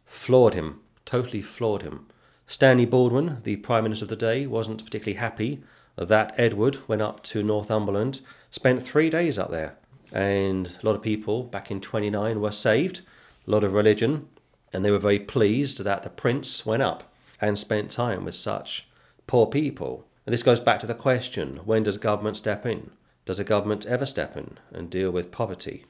Floored him, totally floored him. Stanley Baldwin, the Prime Minister of the day, wasn't particularly happy that Edward went up to Northumberland, spent 3 days up there. And a lot of people back in 29 were saved, a lot of religion, and they were very pleased that the Prince went up and spent time with such poor people. And this goes back to the question, when does government step in? Does a government ever step in and deal with poverty?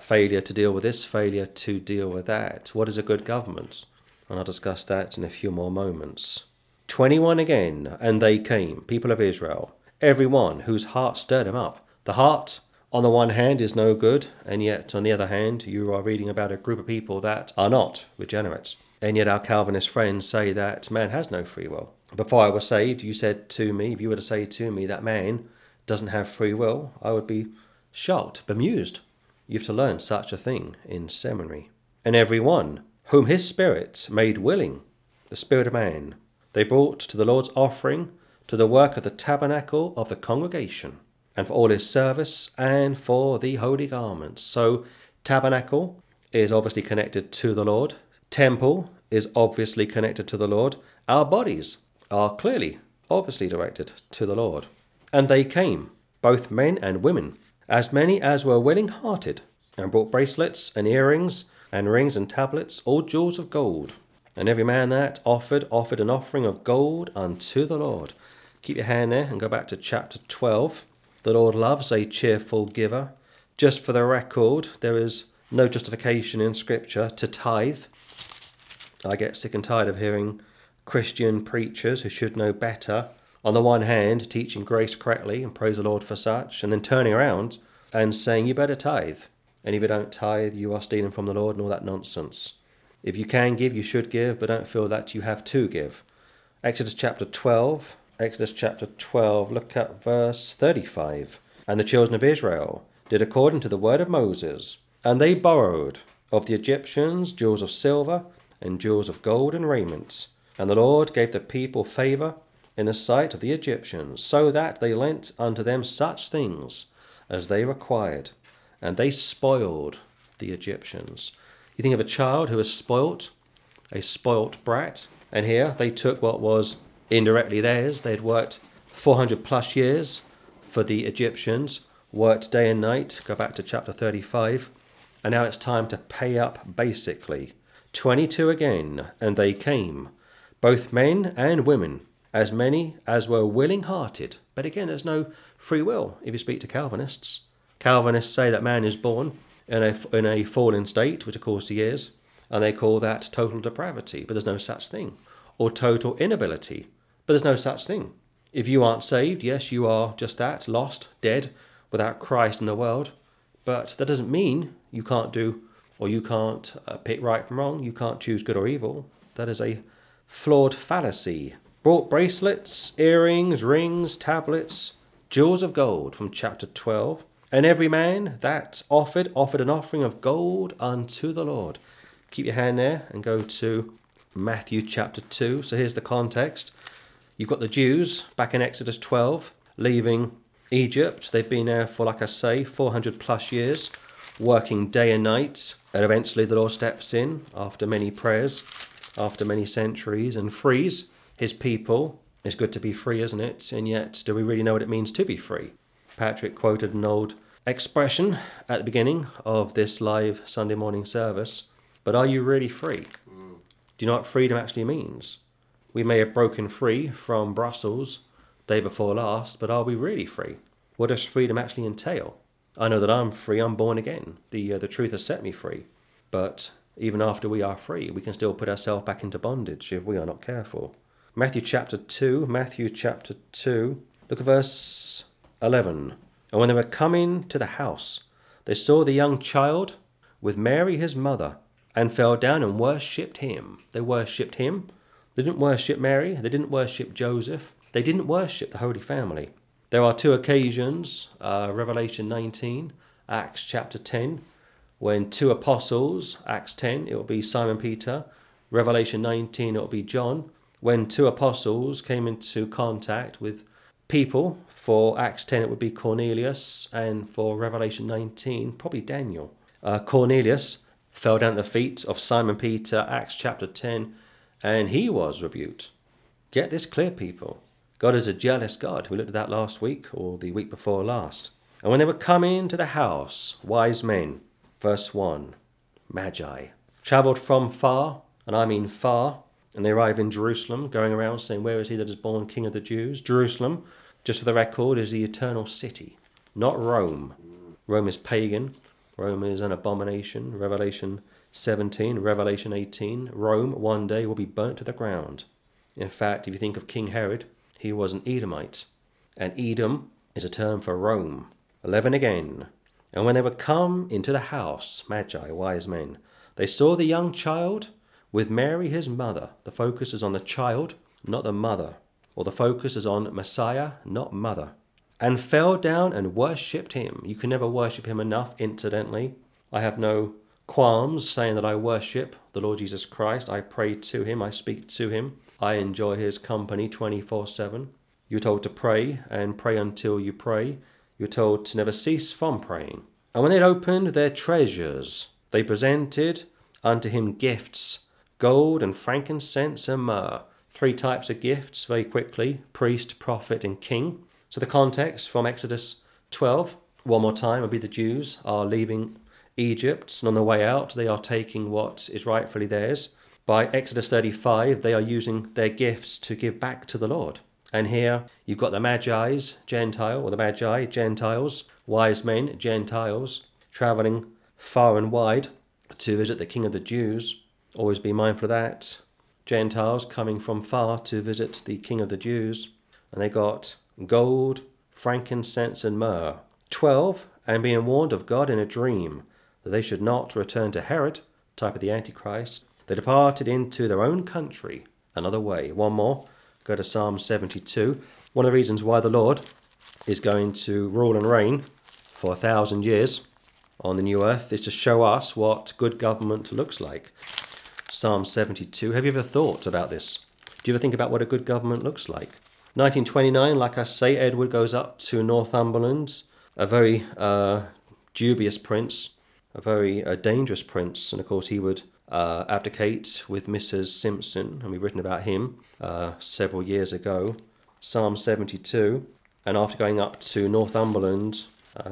failure to deal with this, failure to deal with that. What is a good government? And I'll discuss that in a few more moments. 21 again, and they came, people of Israel, everyone whose heart stirred him up. The heart, on the one hand, is no good, and yet, on the other hand, you are reading about a group of people that are not regenerate. And yet our Calvinist friends say that man has no free will. Before I was saved, you said to me, if you were to say to me that man doesn't have free will, I would be shocked, bemused. You have to learn such a thing in seminary. And every one whom his spirit made willing, the spirit of man, they brought to the Lord's offering, to the work of the tabernacle of the congregation, and for all his service, and for the holy garments. So tabernacle is obviously connected to the Lord. Temple is obviously connected to the Lord. Our bodies are clearly, obviously directed to the Lord. And they came, both men and women, as many as were willing-hearted, and brought bracelets and earrings and rings and tablets, all jewels of gold. And every man that offered an offering of gold unto the Lord. Keep your hand there and go back to chapter 12. The Lord loves a cheerful giver. Just for the record, there is no justification in Scripture to tithe. I get sick and tired of hearing Christian preachers who should know better, on the one hand, teaching grace correctly and praise the Lord for such, and then turning around and saying, you better tithe. And if you don't tithe, you are stealing from the Lord and all that nonsense. If you can give, you should give, but don't feel that you have to give. Exodus chapter 12, look at verse 35. And the children of Israel did according to the word of Moses, and they borrowed of the Egyptians jewels of silver and jewels of gold and raiment. And the Lord gave the people favour in the sight of the Egyptians, so that they lent unto them such things as they required, and they spoiled the Egyptians. You think of a child who is spoilt, a spoilt brat, and here they took what was indirectly theirs. They'd worked 400 plus years for the Egyptians, worked day and night, go back to chapter 35, and now it's time to pay up basically. 22 again, and they came, both men and women, as many as were willing-hearted. But again, there's no free will if you speak to Calvinists. Calvinists say that man is born in a fallen state, which of course he is, and they call that total depravity, but there's no such thing. Or total inability, but there's no such thing. If you aren't saved, yes, you are just that, lost, dead, without Christ in the world. But that doesn't mean you can't do, or you can't pick right from wrong, you can't choose good or evil. That is a flawed fallacy. Brought bracelets, earrings, rings, tablets, jewels of gold, from chapter 12. And every man that offered an offering of gold unto the Lord. Keep your hand there and go to Matthew chapter 2. So here's the context. You've got the Jews back in Exodus 12, leaving Egypt. They've been there for, like I say, 400 plus years, working day and night. And eventually the Lord steps in after many prayers, after many centuries, and frees his people. It's good to be free, isn't it? And yet, do we really know what it means to be free? Patrick quoted an old expression at the beginning of this live Sunday morning service. But are you really free? Do you know what freedom actually means? We may have broken free from Brussels day before last, but are we really free? What does freedom actually entail? I know that I'm free, I'm born again. The truth has set me free. But even after we are free, we can still put ourselves back into bondage if we are not careful. Matthew chapter 2, look at verse 11. And when they were come into the house, they saw the young child with Mary his mother, and fell down and worshipped him. They worshipped him. They didn't worship Mary. They didn't worship Joseph. They didn't worship the Holy Family. There are two occasions, Revelation 19, Acts chapter 10, when two apostles, Acts 10, it will be Simon Peter, Revelation 19, it will be John, when two apostles came into contact with people. For Acts 10, it would be Cornelius, and for Revelation 19, probably Daniel. Cornelius fell down at the feet of Simon Peter, Acts chapter 10, and he was rebuked. Get this clear, people. God is a jealous God. We looked at that last week, or the week before last. And when they were come into the house, wise men, verse 1, Magi, travelled from far, and I mean far, and they arrive in Jerusalem, going around saying, where is he that is born King of the Jews? Jerusalem, just for the record, is the eternal city, not Rome. Rome is pagan. Rome is an abomination. Revelation 17, Revelation 18. Rome one day will be burnt to the ground. In fact, if you think of King Herod, he was an Edomite. And Edom is a term for Rome. 11 again. And when they were come into the house, Magi, wise men, they saw the young child with Mary his mother. The focus is on the child, not the mother. Or the focus is on Messiah, not mother. And fell down and worshipped him. You can never worship him enough, incidentally. I have no qualms saying that I worship the Lord Jesus Christ. I pray to him. I speak to him. I enjoy his company 24/7. You're told to pray and pray until you pray. You're told to never cease from praying. And when they had opened their treasures, they presented unto him gifts, gold and frankincense and myrrh. Three types of gifts, very quickly: priest, prophet, and king. So the context from Exodus 12, one more time, would be the Jews are leaving Egypt, and on the way out, they are taking what is rightfully theirs. By Exodus 35, they are using their gifts to give back to the Lord. And here you've got the Magi's, Gentile, or the Magi, Gentiles, wise men, Gentiles, traveling far and wide to visit the King of the Jews. Always be mindful of that. Gentiles coming from far to visit the King of the Jews. And they got gold, frankincense, and myrrh. 12, and being warned of God in a dream that they should not return to Herod, type of the Antichrist, they departed into their own country another way. One more. Go to Psalm 72. One of the reasons why the Lord is going to rule and reign for 1,000 years on the new earth is to show us what good government looks like. Psalm 72. Have you ever thought about this? Do you ever think about what a good government looks like? 1929, like I say, Edward goes up to Northumberland, a very dubious prince, a very dangerous prince. And of course he would abdicate with Mrs. Simpson, and we've written about him several years ago. Psalm 72, and after going up to Northumberland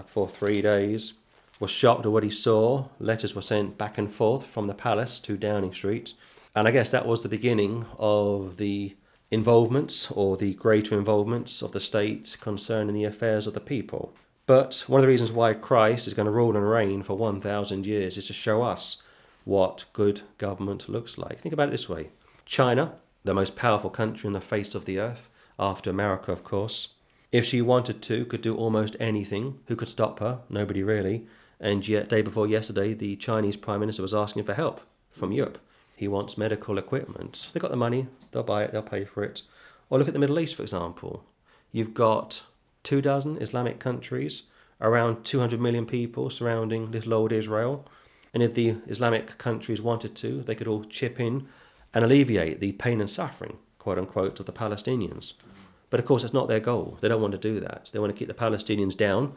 for 3 days, was shocked at what he saw. Letters were sent back and forth from the palace to Downing Street, and I guess that was the beginning of the involvements, or the greater involvements, of the state concerning the affairs of the people. But one of the reasons why Christ is going to rule and reign for 1,000 years is to show us what good government looks like. Think about it this way. China, the most powerful country on the face of the earth, after America, of course, if she wanted to, could do almost anything. Who could stop her? Nobody really. And yet, day before yesterday, the Chinese Prime Minister was asking for help from Europe. He wants medical equipment. They've got the money. They'll buy it. They'll pay for it. Or look at the Middle East, for example. You've got 24 Islamic countries, around 200 million people surrounding little old Israel. And if the Islamic countries wanted to, they could all chip in and alleviate the pain and suffering, quote unquote, of the Palestinians. But of course, that's not their goal. They don't want to do that. They want to keep the Palestinians down,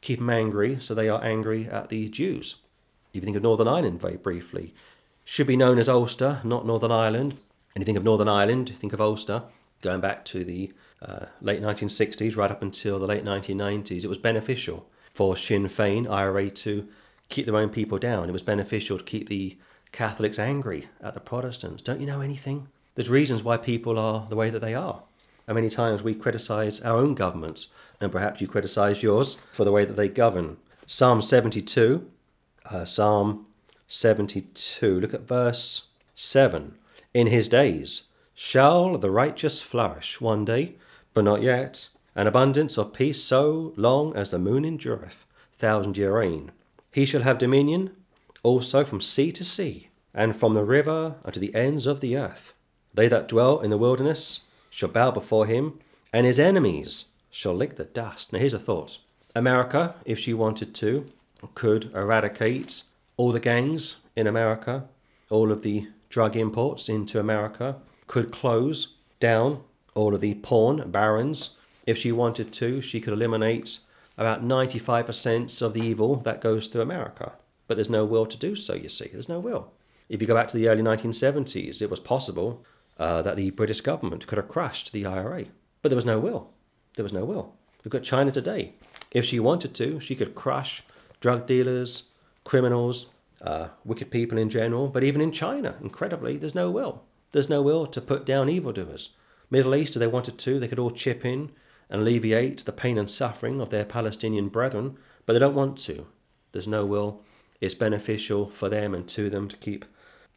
keep them angry, so they are angry at the Jews. If you think of Northern Ireland very briefly, should be known as Ulster, not Northern Ireland. And you think of Northern Ireland, you think of Ulster, going back to the late 1960s, right up until the late 1990s. It was beneficial for Sinn Féin, IRA, to keep their own people down. It was beneficial to keep the Catholics angry at the Protestants. Don't you know anything? There's reasons why people are the way that they are. And many times we criticise our own governments, and perhaps you criticise yours for the way that they govern. Psalm 72, look at verse 7. In his days shall the righteous flourish, one day, but not yet, an abundance of peace so long as the moon endureth, 1,000 year reign. He shall have dominion also from sea to sea, and from the river unto the ends of the earth. They that dwell in the wilderness shall bow before him, and his enemies shall lick the dust. Now here's a thought. America, if she wanted to, could eradicate all the gangs in America, all of the drug imports into America, could close down all of the porn barons. If she wanted to, she could eliminate about 95% of the evil that goes through America. But there's no will to do so, you see. There's no will. If you go back to the early 1970s, it was possible that the British government could have crushed the IRA. But there was no will. There was no will. We've got China today. If she wanted to, she could crush drug dealers, criminals, wicked people in general. But even in China, incredibly, there's no will. There's no will to put down evildoers. Middle East, if they wanted to, they could all chip in and alleviate the pain and suffering of their Palestinian brethren, but they don't want to. There's no will. It's beneficial for them and to them to keep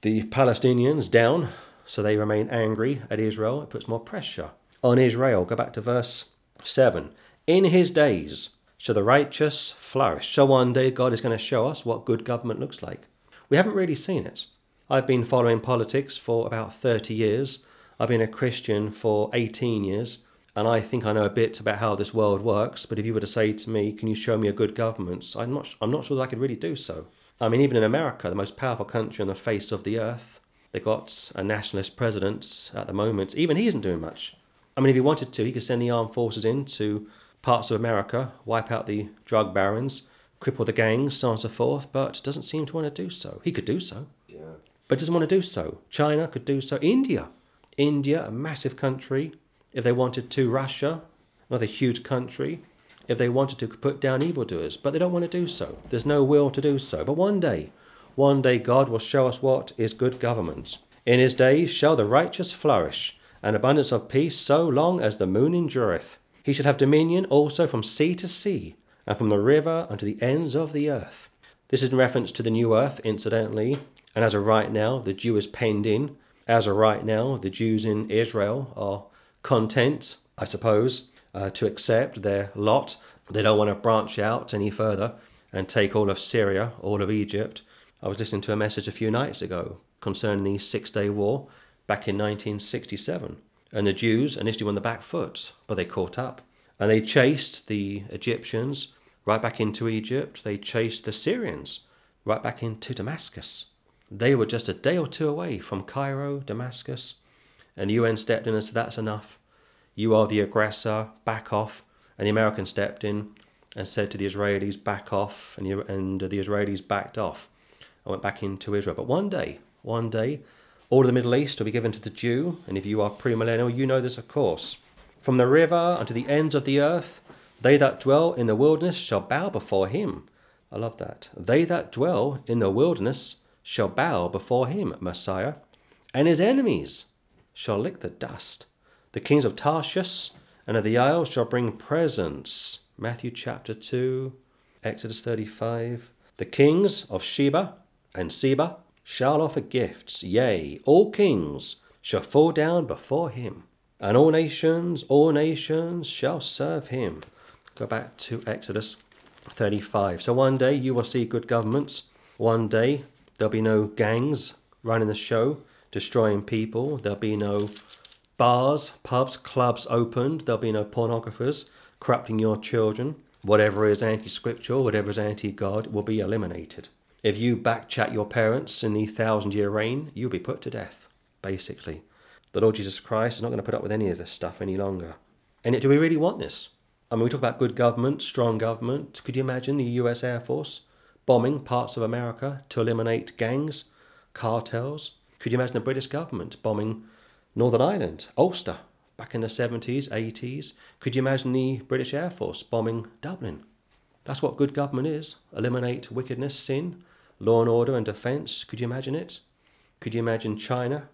the Palestinians down, so they remain angry at Israel. It puts more pressure on Israel. Go back to verse 7. In his days shall the righteous flourish. So one day God is going to show us what good government looks like. We haven't really seen it. I've been following politics for about 30 years. I've been a Christian for 18 years. And I think I know a bit about how this world works. But if you were to say to me, can you show me a good government? I'm not sure that I could really do so. I mean, even in America, the most powerful country on the face of the earth, they've got a nationalist president at the moment. Even he isn't doing much. I mean, if he wanted to, he could send the armed forces into parts of America, wipe out the drug barons, cripple the gangs, so on and so forth, but doesn't seem to want to do so. He could do so, yeah, but doesn't want to do so. China could do so. India, a massive country. If they wanted to, Russia, another huge country, if they wanted to, could put down evildoers, but they don't want to do so. There's no will to do so. But one day God will show us what is good government. In his days shall the righteous flourish, an abundance of peace so long as the moon endureth. He shall have dominion also from sea to sea, and from the river unto the ends of the earth. This is in reference to the new earth, incidentally. And as of right now, the Jew is penned in. As of right now, the Jews in Israel are content, I suppose, to accept their lot. They don't want to branch out any further and take all of Syria, all of Egypt. I was listening to a message a few nights ago concerning the Six-Day War back in 1967. And the Jews initially were on the back foot, but they caught up. And they chased the Egyptians right back into Egypt. They chased the Syrians right back into Damascus. They were just a day or two away from Cairo, Damascus. And the UN stepped in and said, that's enough. You are the aggressor, back off. And the Americans stepped in and said to the Israelis, back off. And the Israelis backed off and went back into Israel. But one day, all of the Middle East will be given to the Jew. And if you are premillennial, you know this, of course. From the river unto the ends of the earth, they that dwell in the wilderness shall bow before him. I love that. They that dwell in the wilderness shall bow before him, Messiah. And his enemies shall lick the dust. The kings of Tarshish and of the isles shall bring presents. Matthew chapter 2, Exodus 35. The kings of Sheba and Seba shall offer gifts. Yea, all kings shall fall down before him. And all nations shall serve him. Go back to Exodus 35. So one day you will see good governments. One day there'll be no gangs running the show, destroying people. There'll be no bars, pubs, clubs opened. There'll be no pornographers corrupting your children. Whatever is anti-scriptural, whatever is anti-God will be eliminated. If you backchat your parents in the 1,000-year reign, you'll be put to death, basically. The Lord Jesus Christ is not going to put up with any of this stuff any longer. And yet, do we really want this? I mean, we talk about good government, strong government. Could you imagine the US Air Force bombing parts of America to eliminate gangs, cartels? Could you imagine the British government bombing Northern Ireland, Ulster, back in the 70s, 80s? Could you imagine the British Air Force bombing Dublin? That's what good government is. Eliminate wickedness, sin, law and order and defence. Could you imagine it? Could you imagine China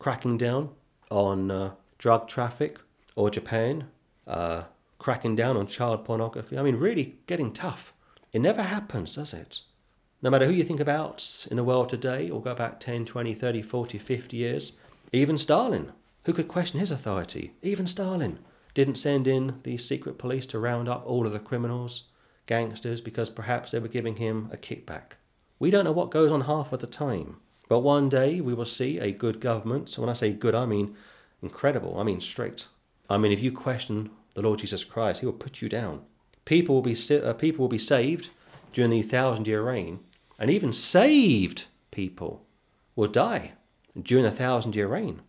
cracking down on drug traffic, or Japan cracking down on child pornography? I mean, really getting tough. It never happens, does it? No matter who you think about in the world today, or go back 10, 20, 30, 40, 50 years, even Stalin, who could question his authority? Even Stalin didn't send in the secret police to round up all of the criminals, gangsters, because perhaps they were giving him a kickback. We don't know what goes on half of the time, but one day we will see a good government. So when I say good, I mean incredible. I mean strict. I mean, if you question the Lord Jesus Christ, he will put you down. People will be saved during the 1,000-year reign. And even saved people will die during a 1,000-year reign.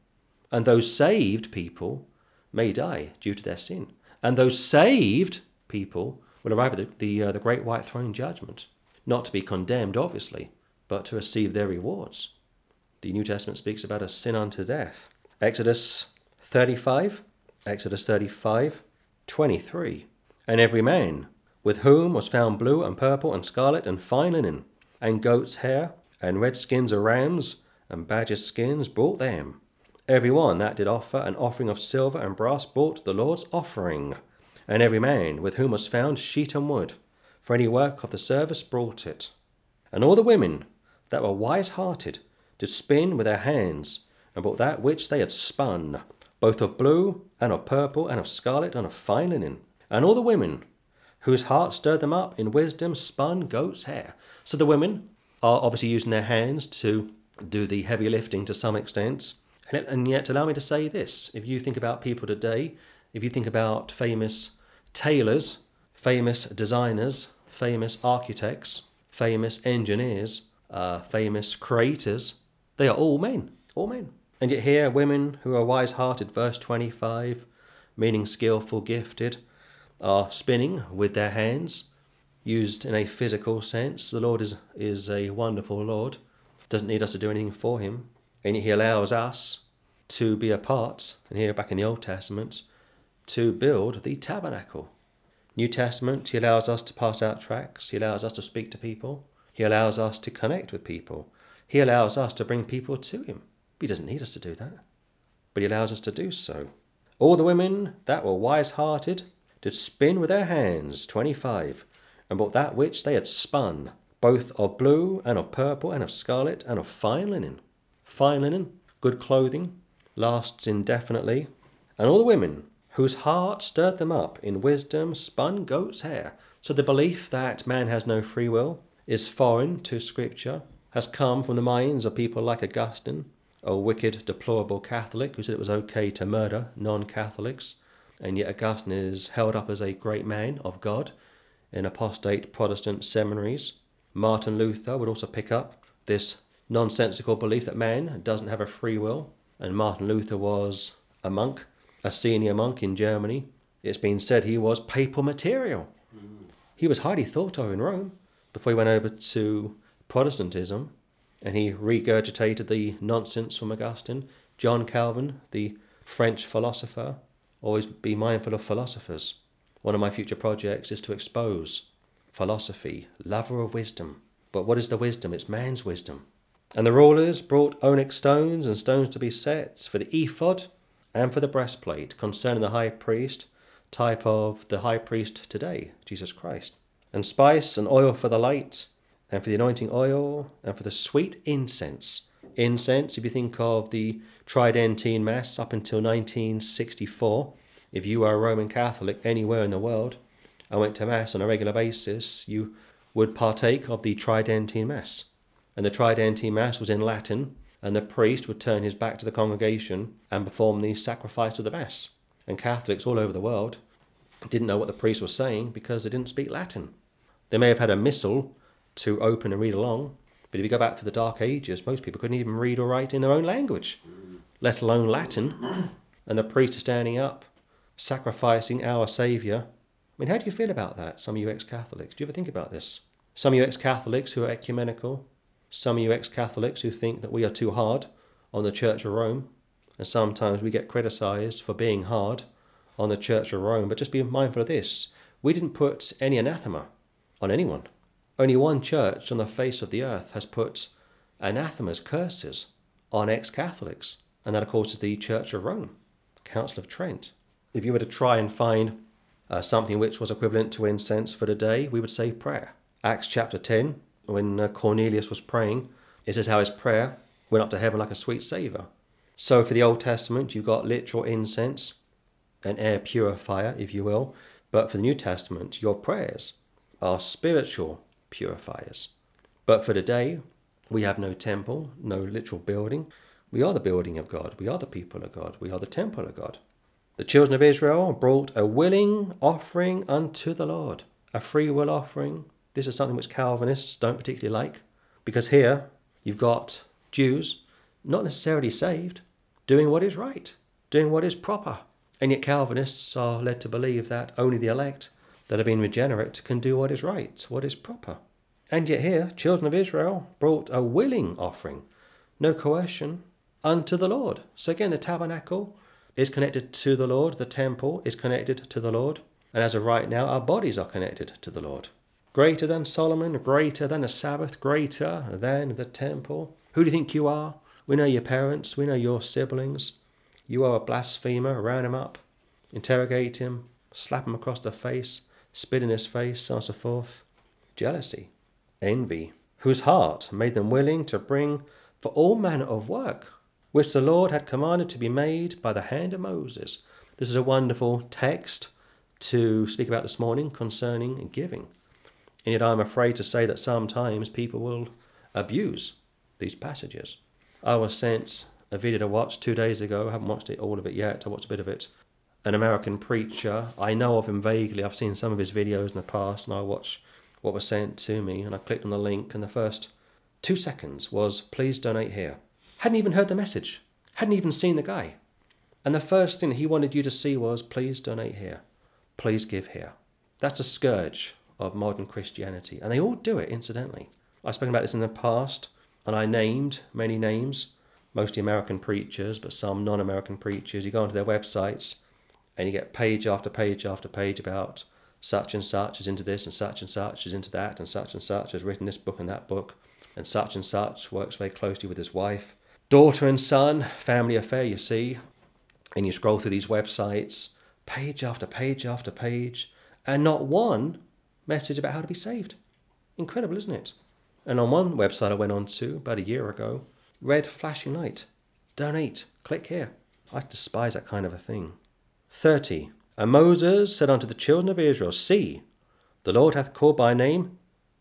And those saved people may die due to their sin. And those saved people will arrive at the Great White Throne Judgment. Not to be condemned, obviously, but to receive their rewards. The New Testament speaks about a sin unto death. Exodus 35:23. And every man with whom was found blue and purple and scarlet and fine linen, and goat's hair, and red skins of rams, and badger's skins, brought them. Every one that did offer an offering of silver and brass brought the Lord's offering. And every man with whom was found sheet and wood, for any work of the service brought it. And all the women that were wise-hearted did spin with their hands, and brought that which they had spun, both of blue, and of purple, and of scarlet, and of fine linen. And all the women whose hearts stirred them up in wisdom spun goat's hair. So the women are obviously using their hands to do the heavy lifting to some extent. And yet, allow me to say this. If you think about people today, if you think about famous tailors, famous designers, famous architects, famous engineers, famous creators, they are all men. All men. And yet here, women who are wise-hearted, verse 25, meaning skillful, gifted, are spinning with their hands, used in a physical sense. The Lord is a wonderful Lord. Doesn't need us to do anything for him. And yet he allows us to be a part, and here back in the Old Testament, to build the tabernacle. New Testament, he allows us to pass out tracts. He allows us to speak to people. He allows us to connect with people. He allows us to bring people to him. He doesn't need us to do that, but he allows us to do so. All the women that were wise-hearted did spin with their hands, 25, and brought that which they had spun, both of blue and of purple and of scarlet and of fine linen. Fine linen, good clothing, lasts indefinitely. And all the women whose heart stirred them up in wisdom spun goat's hair. So the belief that man has no free will is foreign to Scripture, has come from the minds of people like Augustine, a wicked, deplorable Catholic who said it was okay to murder non-Catholics. And yet Augustine is held up as a great man of God in apostate Protestant seminaries. Martin Luther would also pick up this nonsensical belief that man doesn't have a free will. And Martin Luther was a monk, a senior monk in Germany. It's been said he was papal material. He was highly thought of in Rome before he went over to Protestantism. And he regurgitated the nonsense from Augustine. John Calvin, the French philosopher. Always be mindful of philosophers. One of my future projects is to expose philosophy, lover of wisdom. But what is the wisdom? It's man's wisdom. And the rulers brought onyx stones and stones to be set for the ephod and for the breastplate concerning the high priest, type of the high priest today, Jesus Christ. And spice and oil for the light and for the anointing oil and for the sweet incense. Incense, if you think of the Tridentine Mass up until 1964, if you were a Roman Catholic anywhere in the world and went to Mass on a regular basis, you would partake of the Tridentine Mass. And the Tridentine Mass was in Latin, and the priest would turn his back to the congregation and perform the sacrifice of the Mass. And Catholics all over the world didn't know what the priest was saying because they didn't speak Latin. They may have had a missal to open and read along, but if you go back to the Dark Ages, most people couldn't even read or write in their own language, let alone Latin. And the priest is standing up, sacrificing our Saviour. I mean, how do you feel about that, some of you ex-Catholics? Do you ever think about this? Some of you ex-Catholics who are ecumenical, some of you ex-Catholics who think that we are too hard on the Church of Rome, and sometimes we get criticised for being hard on the Church of Rome. But just be mindful of this. We didn't put any anathema on anyone. Only one church on the face of the earth has put anathemas, curses, on ex-Catholics. And that, of course, is the Church of Rome, Council of Trent. If you were to try and find something which was equivalent to incense for today, we would say prayer. Acts chapter 10, when Cornelius was praying, it says how his prayer went up to heaven like a sweet savour. So for the Old Testament, you've got literal incense, an air purifier, if you will. But for the New Testament, your prayers are spiritual purifiers. But for today, we have no temple, no literal building. We are the building of God. We are the people of God. We are the temple of God. The children of Israel brought a willing offering unto the Lord, a free will offering. This is something which Calvinists don't particularly like, because here you've got Jews, not necessarily saved, doing what is right, doing what is proper. And yet Calvinists are led to believe that only the elect that have been regenerate can do what is right, what is proper. And yet here, children of Israel brought a willing offering, no coercion, unto the Lord. So again, the tabernacle is connected to the Lord, the temple is connected to the Lord, and as of right now, our bodies are connected to the Lord. Greater than Solomon, greater than the Sabbath, greater than the temple. Who do you think you are? We know your parents, we know your siblings. You are a blasphemer. Round him up, interrogate him, slap him across the face, spit in his face, so on and so forth. jealousy, envy, whose heart made them willing to bring for all manner of work, which the Lord had commanded to be made by the hand of Moses. This is a wonderful text to speak about this morning concerning giving. And yet I'm afraid to say that sometimes people will abuse these passages. I was sent a video to watch 2 days ago. I haven't watched it all of it yet. I watched a bit of it. An American preacher. I know of him vaguely. I've seen some of his videos in the past, and I watched what was sent to me, and I clicked on the link, and the first 2 seconds was, please donate here. Hadn't even heard the message. Hadn't even seen the guy. And the first thing he wanted you to see was, please donate here. Please give here. That's a scourge of modern Christianity. And they all do it, incidentally. I've spoken about this in the past, and I named many names, mostly American preachers, but some non-American preachers. You go onto their websites, and you get page after page after page about such and such is into this, and such is into that, and such has written this book and that book, and such works very closely with his wife. Daughter and son, family affair, you see. And you scroll through these websites, page after page after page, and not one message about how to be saved. Incredible, isn't it? And on one website I went on to about a year ago, red flashing light, donate, click here. I despise that kind of a thing. 30. And Moses said unto the children of Israel, see, the Lord hath called by name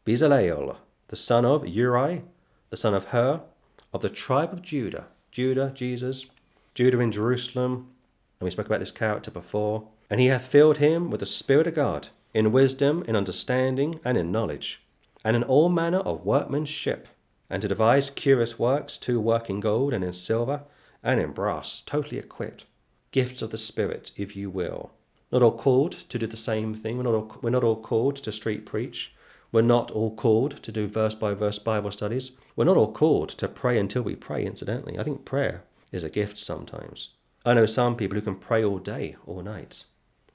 Bezalel, the son of Uri, the son of Hur, of the tribe of Judah. Judah, Jesus, Judah in Jerusalem. And we spoke about this character before. And he hath filled him with the Spirit of God, in wisdom, in understanding, and in knowledge, and in all manner of workmanship, and to devise curious works, to work in gold, and in silver, and in brass, totally equipped. Gifts of the Spirit, if you will. Not all called to do the same thing. We're not all called to street preach. We're not all called to do verse-by-verse Bible studies. We're not all called to pray until we pray, incidentally. I think prayer is a gift sometimes. I know some people who can pray all day, all night,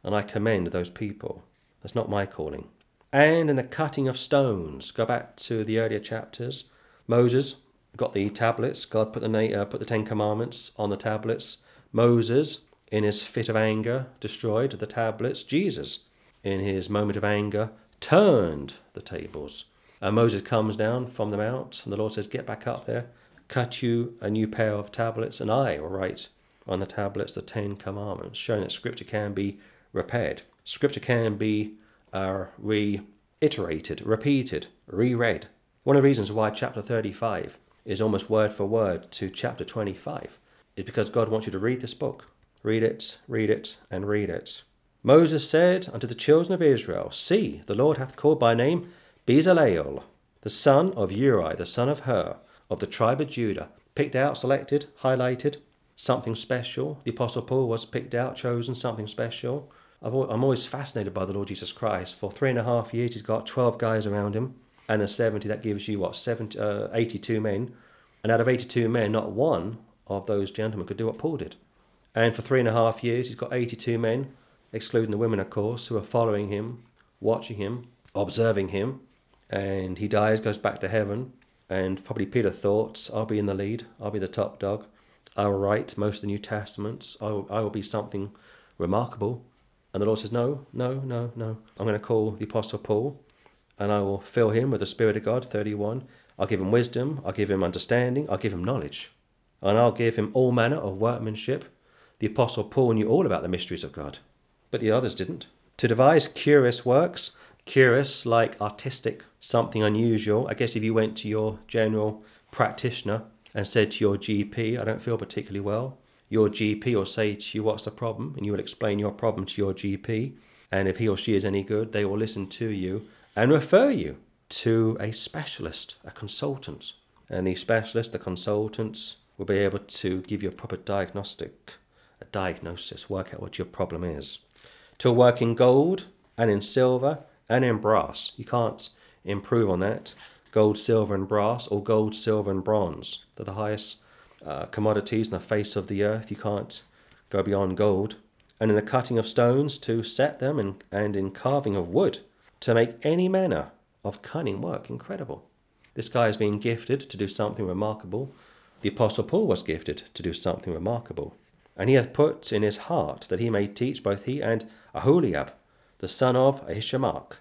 and I commend those people. That's not my calling. And in the cutting of stones, go back to the earlier chapters, Moses got the tablets. God put the Ten Commandments on the tablets. Moses, in his fit of anger, destroyed the tablets. Jesus, in his moment of anger, turned the tables. And Moses comes down from the mount, and the Lord says, get back up there, cut you a new pair of tablets, and I will write on the tablets the Ten Commandments, showing that Scripture can be repaired. Scripture can be reiterated, repeated, reread. One of the reasons why chapter 35 is almost word for word to chapter 25 is because God wants you to read this book. Read it, and read it. Moses said unto the children of Israel, see, the Lord hath called by name Bezalel, the son of Uri, the son of Hur, of the tribe of Judah. Picked out, selected, highlighted, something special. The Apostle Paul was picked out, chosen, something special. I'm always fascinated by the Lord Jesus Christ. For 3.5 years, he's got 12 guys around him, and the 70, that gives you, 82 men. And out of 82 men, not one of those gentlemen could do what Paul did. And for 3.5 years, he's got 82 men, excluding the women, of course, who are following him, watching him, observing him. And he dies, goes back to heaven. And probably Peter thought, I'll be in the lead. I'll be the top dog. I will write most of the New Testaments. I will be something remarkable. And the Lord says, no. I'm going to call the Apostle Paul, and I will fill him with the Spirit of God, 31. I'll give him wisdom. I'll give him understanding. I'll give him knowledge. And I'll give him all manner of workmanship. The Apostle Paul knew all about the mysteries of God, but the others didn't. To devise curious works, curious like artistic, something unusual. I guess if you went to your general practitioner and said to your GP, I don't feel particularly well, your GP will say to you, what's the problem? And you will explain your problem to your GP. And if he or she is any good, they will listen to you and refer you to a specialist, a consultant. And the specialist, the consultants, will be able to give you a proper diagnosis, work out what your problem is. To work in gold and in silver and in brass. You can't improve on that. Gold, silver and brass, or gold, silver and bronze. They're the highest commodities on the face of the earth. You can't go beyond gold. And in the cutting of stones, to set them, and in carving of wood, to make any manner of cunning work. Incredible. This guy has been gifted to do something remarkable. The Apostle Paul was gifted to do something remarkable. And he hath put in his heart that he may teach, both he and Aholiab, the son of Ahishamach,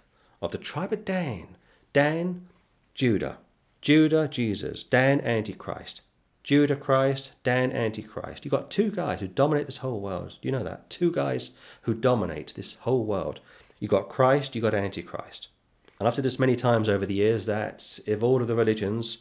of the tribe of Dan. Dan, Judah. Judah, Jesus. Dan, Antichrist. Judah, Christ. Dan, Antichrist. You've got two guys who dominate this whole world. You know that. Two guys who dominate this whole world. You've got Christ, you've got Antichrist. And I've said this many times over the years, that if all of the religions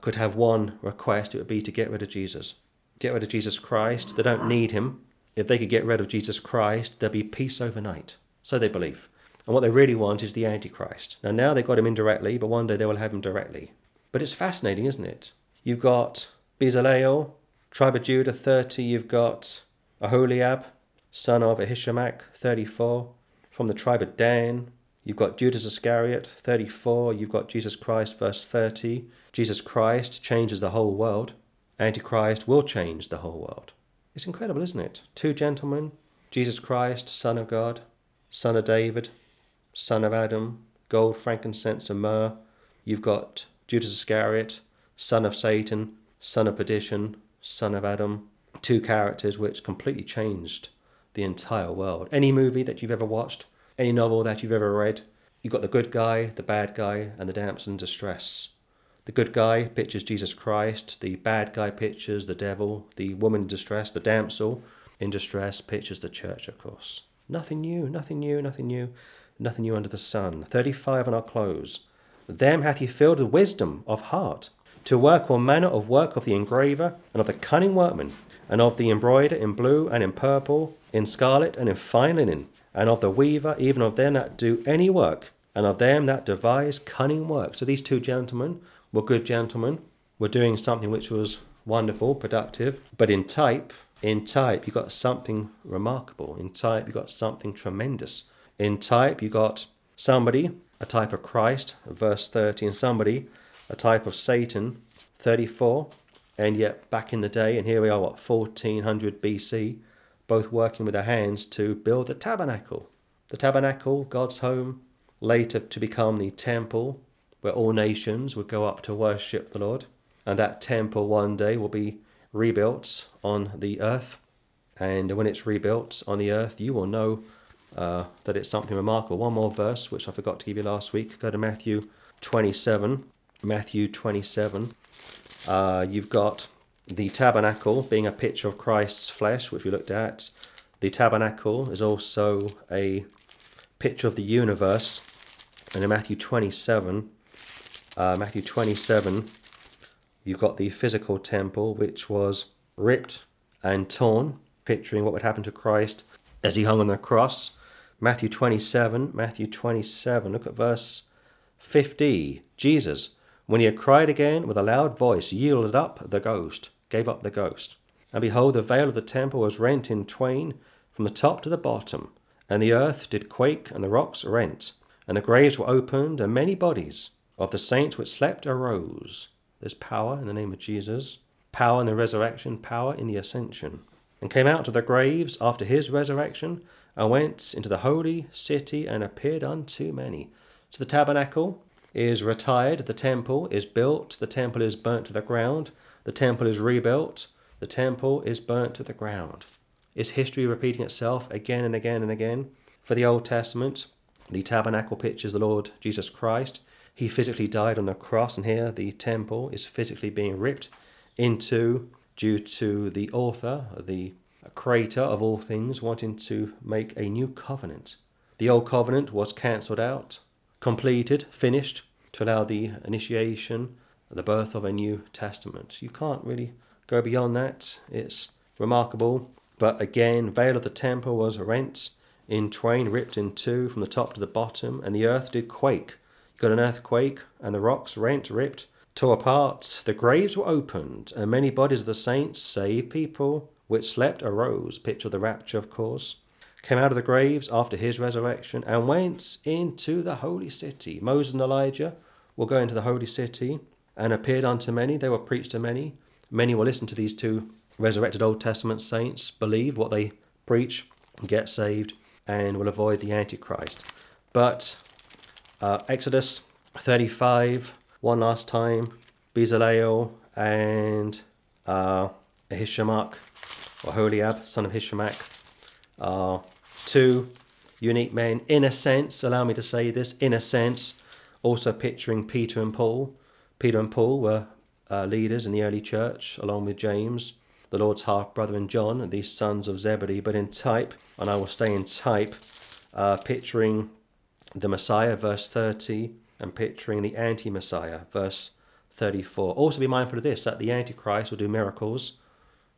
could have one request, it would be to get rid of Jesus. Get rid of Jesus Christ. They don't need him. If they could get rid of Jesus Christ, there'd be peace overnight. So they believe. And what they really want is the Antichrist. Now they've got him indirectly, but one day they will have him directly. But it's fascinating, isn't it? You've got Bezalel, tribe of Judah, 30. You've got Aholiab, son of Ahishamach, 34. From the tribe of Dan. You've got Judas Iscariot, 34. You've got Jesus Christ, verse 30. Jesus Christ changes the whole world. Antichrist will change the whole world. It's incredible, isn't it? Two gentlemen, Jesus Christ, Son of God, Son of David, Son of Adam, gold, frankincense, and myrrh. You've got Judas Iscariot, son of Satan, son of perdition, son of Adam. Two characters which completely changed the entire world. Any movie that you've ever watched, any novel that you've ever read, you've got the good guy, the bad guy, and the damsel in distress. The good guy pictures Jesus Christ, the bad guy pictures the devil, the woman in distress, the damsel in distress pictures the church, of course. Nothing new, nothing new, nothing new, nothing new under the sun. 35 on our close. Them hath he filled with wisdom of heart, to work all manner of work of the engraver, and of the cunning workman, and of the embroider in blue and in purple, in scarlet and in fine linen, and of the weaver, even of them that do any work, and of them that devise cunning work. So these two gentlemen were good gentlemen, were doing something which was wonderful, productive, but in type you got something remarkable. In type you got something tremendous. In type you got somebody, a type of Christ, verse 30, and somebody, a type of Satan, 34, and yet back in the day, and here we are, 1400 BC, both working with their hands to build the tabernacle. The tabernacle, God's home, later to become the temple where all nations would go up to worship the Lord. And that temple one day will be rebuilt on the earth. And when it's rebuilt on the earth, you will know that it's something remarkable. One more verse, which I forgot to give you last week. Go to Matthew 27. Matthew 27. You've got the tabernacle being a picture of Christ's flesh, which we looked at. The tabernacle is also a picture of the universe. And in Matthew 27, you've got the physical temple, which was ripped and torn, picturing what would happen to Christ as he hung on the cross. Matthew 27, look at verse 50. Jesus, when he had cried again with a loud voice, gave up the ghost. And behold, the veil of the temple was rent in twain from the top to the bottom, and the earth did quake, and the rocks rent, and the graves were opened, and many bodies of the saints which slept arose. There's power in the name of Jesus, power in the resurrection, power in the ascension. And came out of the graves after his resurrection, and went into the holy city, and appeared unto many. So the tabernacle is retired, the temple is built, the temple is burnt to the ground, the temple is rebuilt, the temple is burnt to the ground. Is history repeating itself again and again and again? For the Old Testament, the tabernacle pictures the Lord Jesus Christ. He physically died on the cross, and here the temple is physically being ripped into due to the author, the creator of all things, wanting to make a new covenant. The old covenant was cancelled out, completed, finished, to allow the initiation, the birth of a new testament. You can't really go beyond that. It's remarkable. But again, veil of the temple was rent in twain, ripped in two from the top to the bottom, and the earth did quake. You got an earthquake, and the rocks rent, ripped, tore apart. The graves were opened, and many bodies of the saints, save people which slept, arose. Picture the rapture, of course. Came out of the graves after his resurrection, and went into the holy city. Moses and Elijah will go into the holy city, and appeared unto many. They will preach to many. Many will listen to these two resurrected Old Testament saints, believe what they preach, get saved, and will avoid the Antichrist. But Exodus 35, one last time, Bezalel and Ahishamach, or Aholiab, son of Ahishamach, are two unique men, in a sense, allow me to say this, in a sense, Also picturing Peter and Paul. Peter and Paul were leaders in the early church, along with James, the Lord's half-brother, and John, and these sons of Zebedee, but in type, and I will stay in type, picturing the Messiah, verse 30, and picturing the anti-Messiah, verse 34. Also be mindful of this, that the Antichrist will do miracles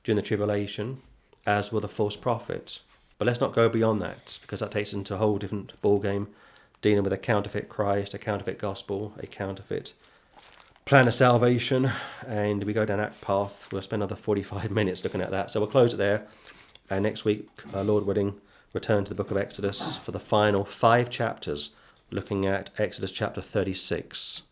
during the tribulation, as will the false prophets. But let's not go beyond that, because that takes us into a whole different ballgame, dealing with a counterfeit Christ, a counterfeit gospel, a counterfeit plan of salvation, and we go down that path. We'll spend another 45 minutes looking at that. So we'll close it there, and next week, Lord willing, return to the book of Exodus for the final 5 chapters, looking at Exodus chapter 36.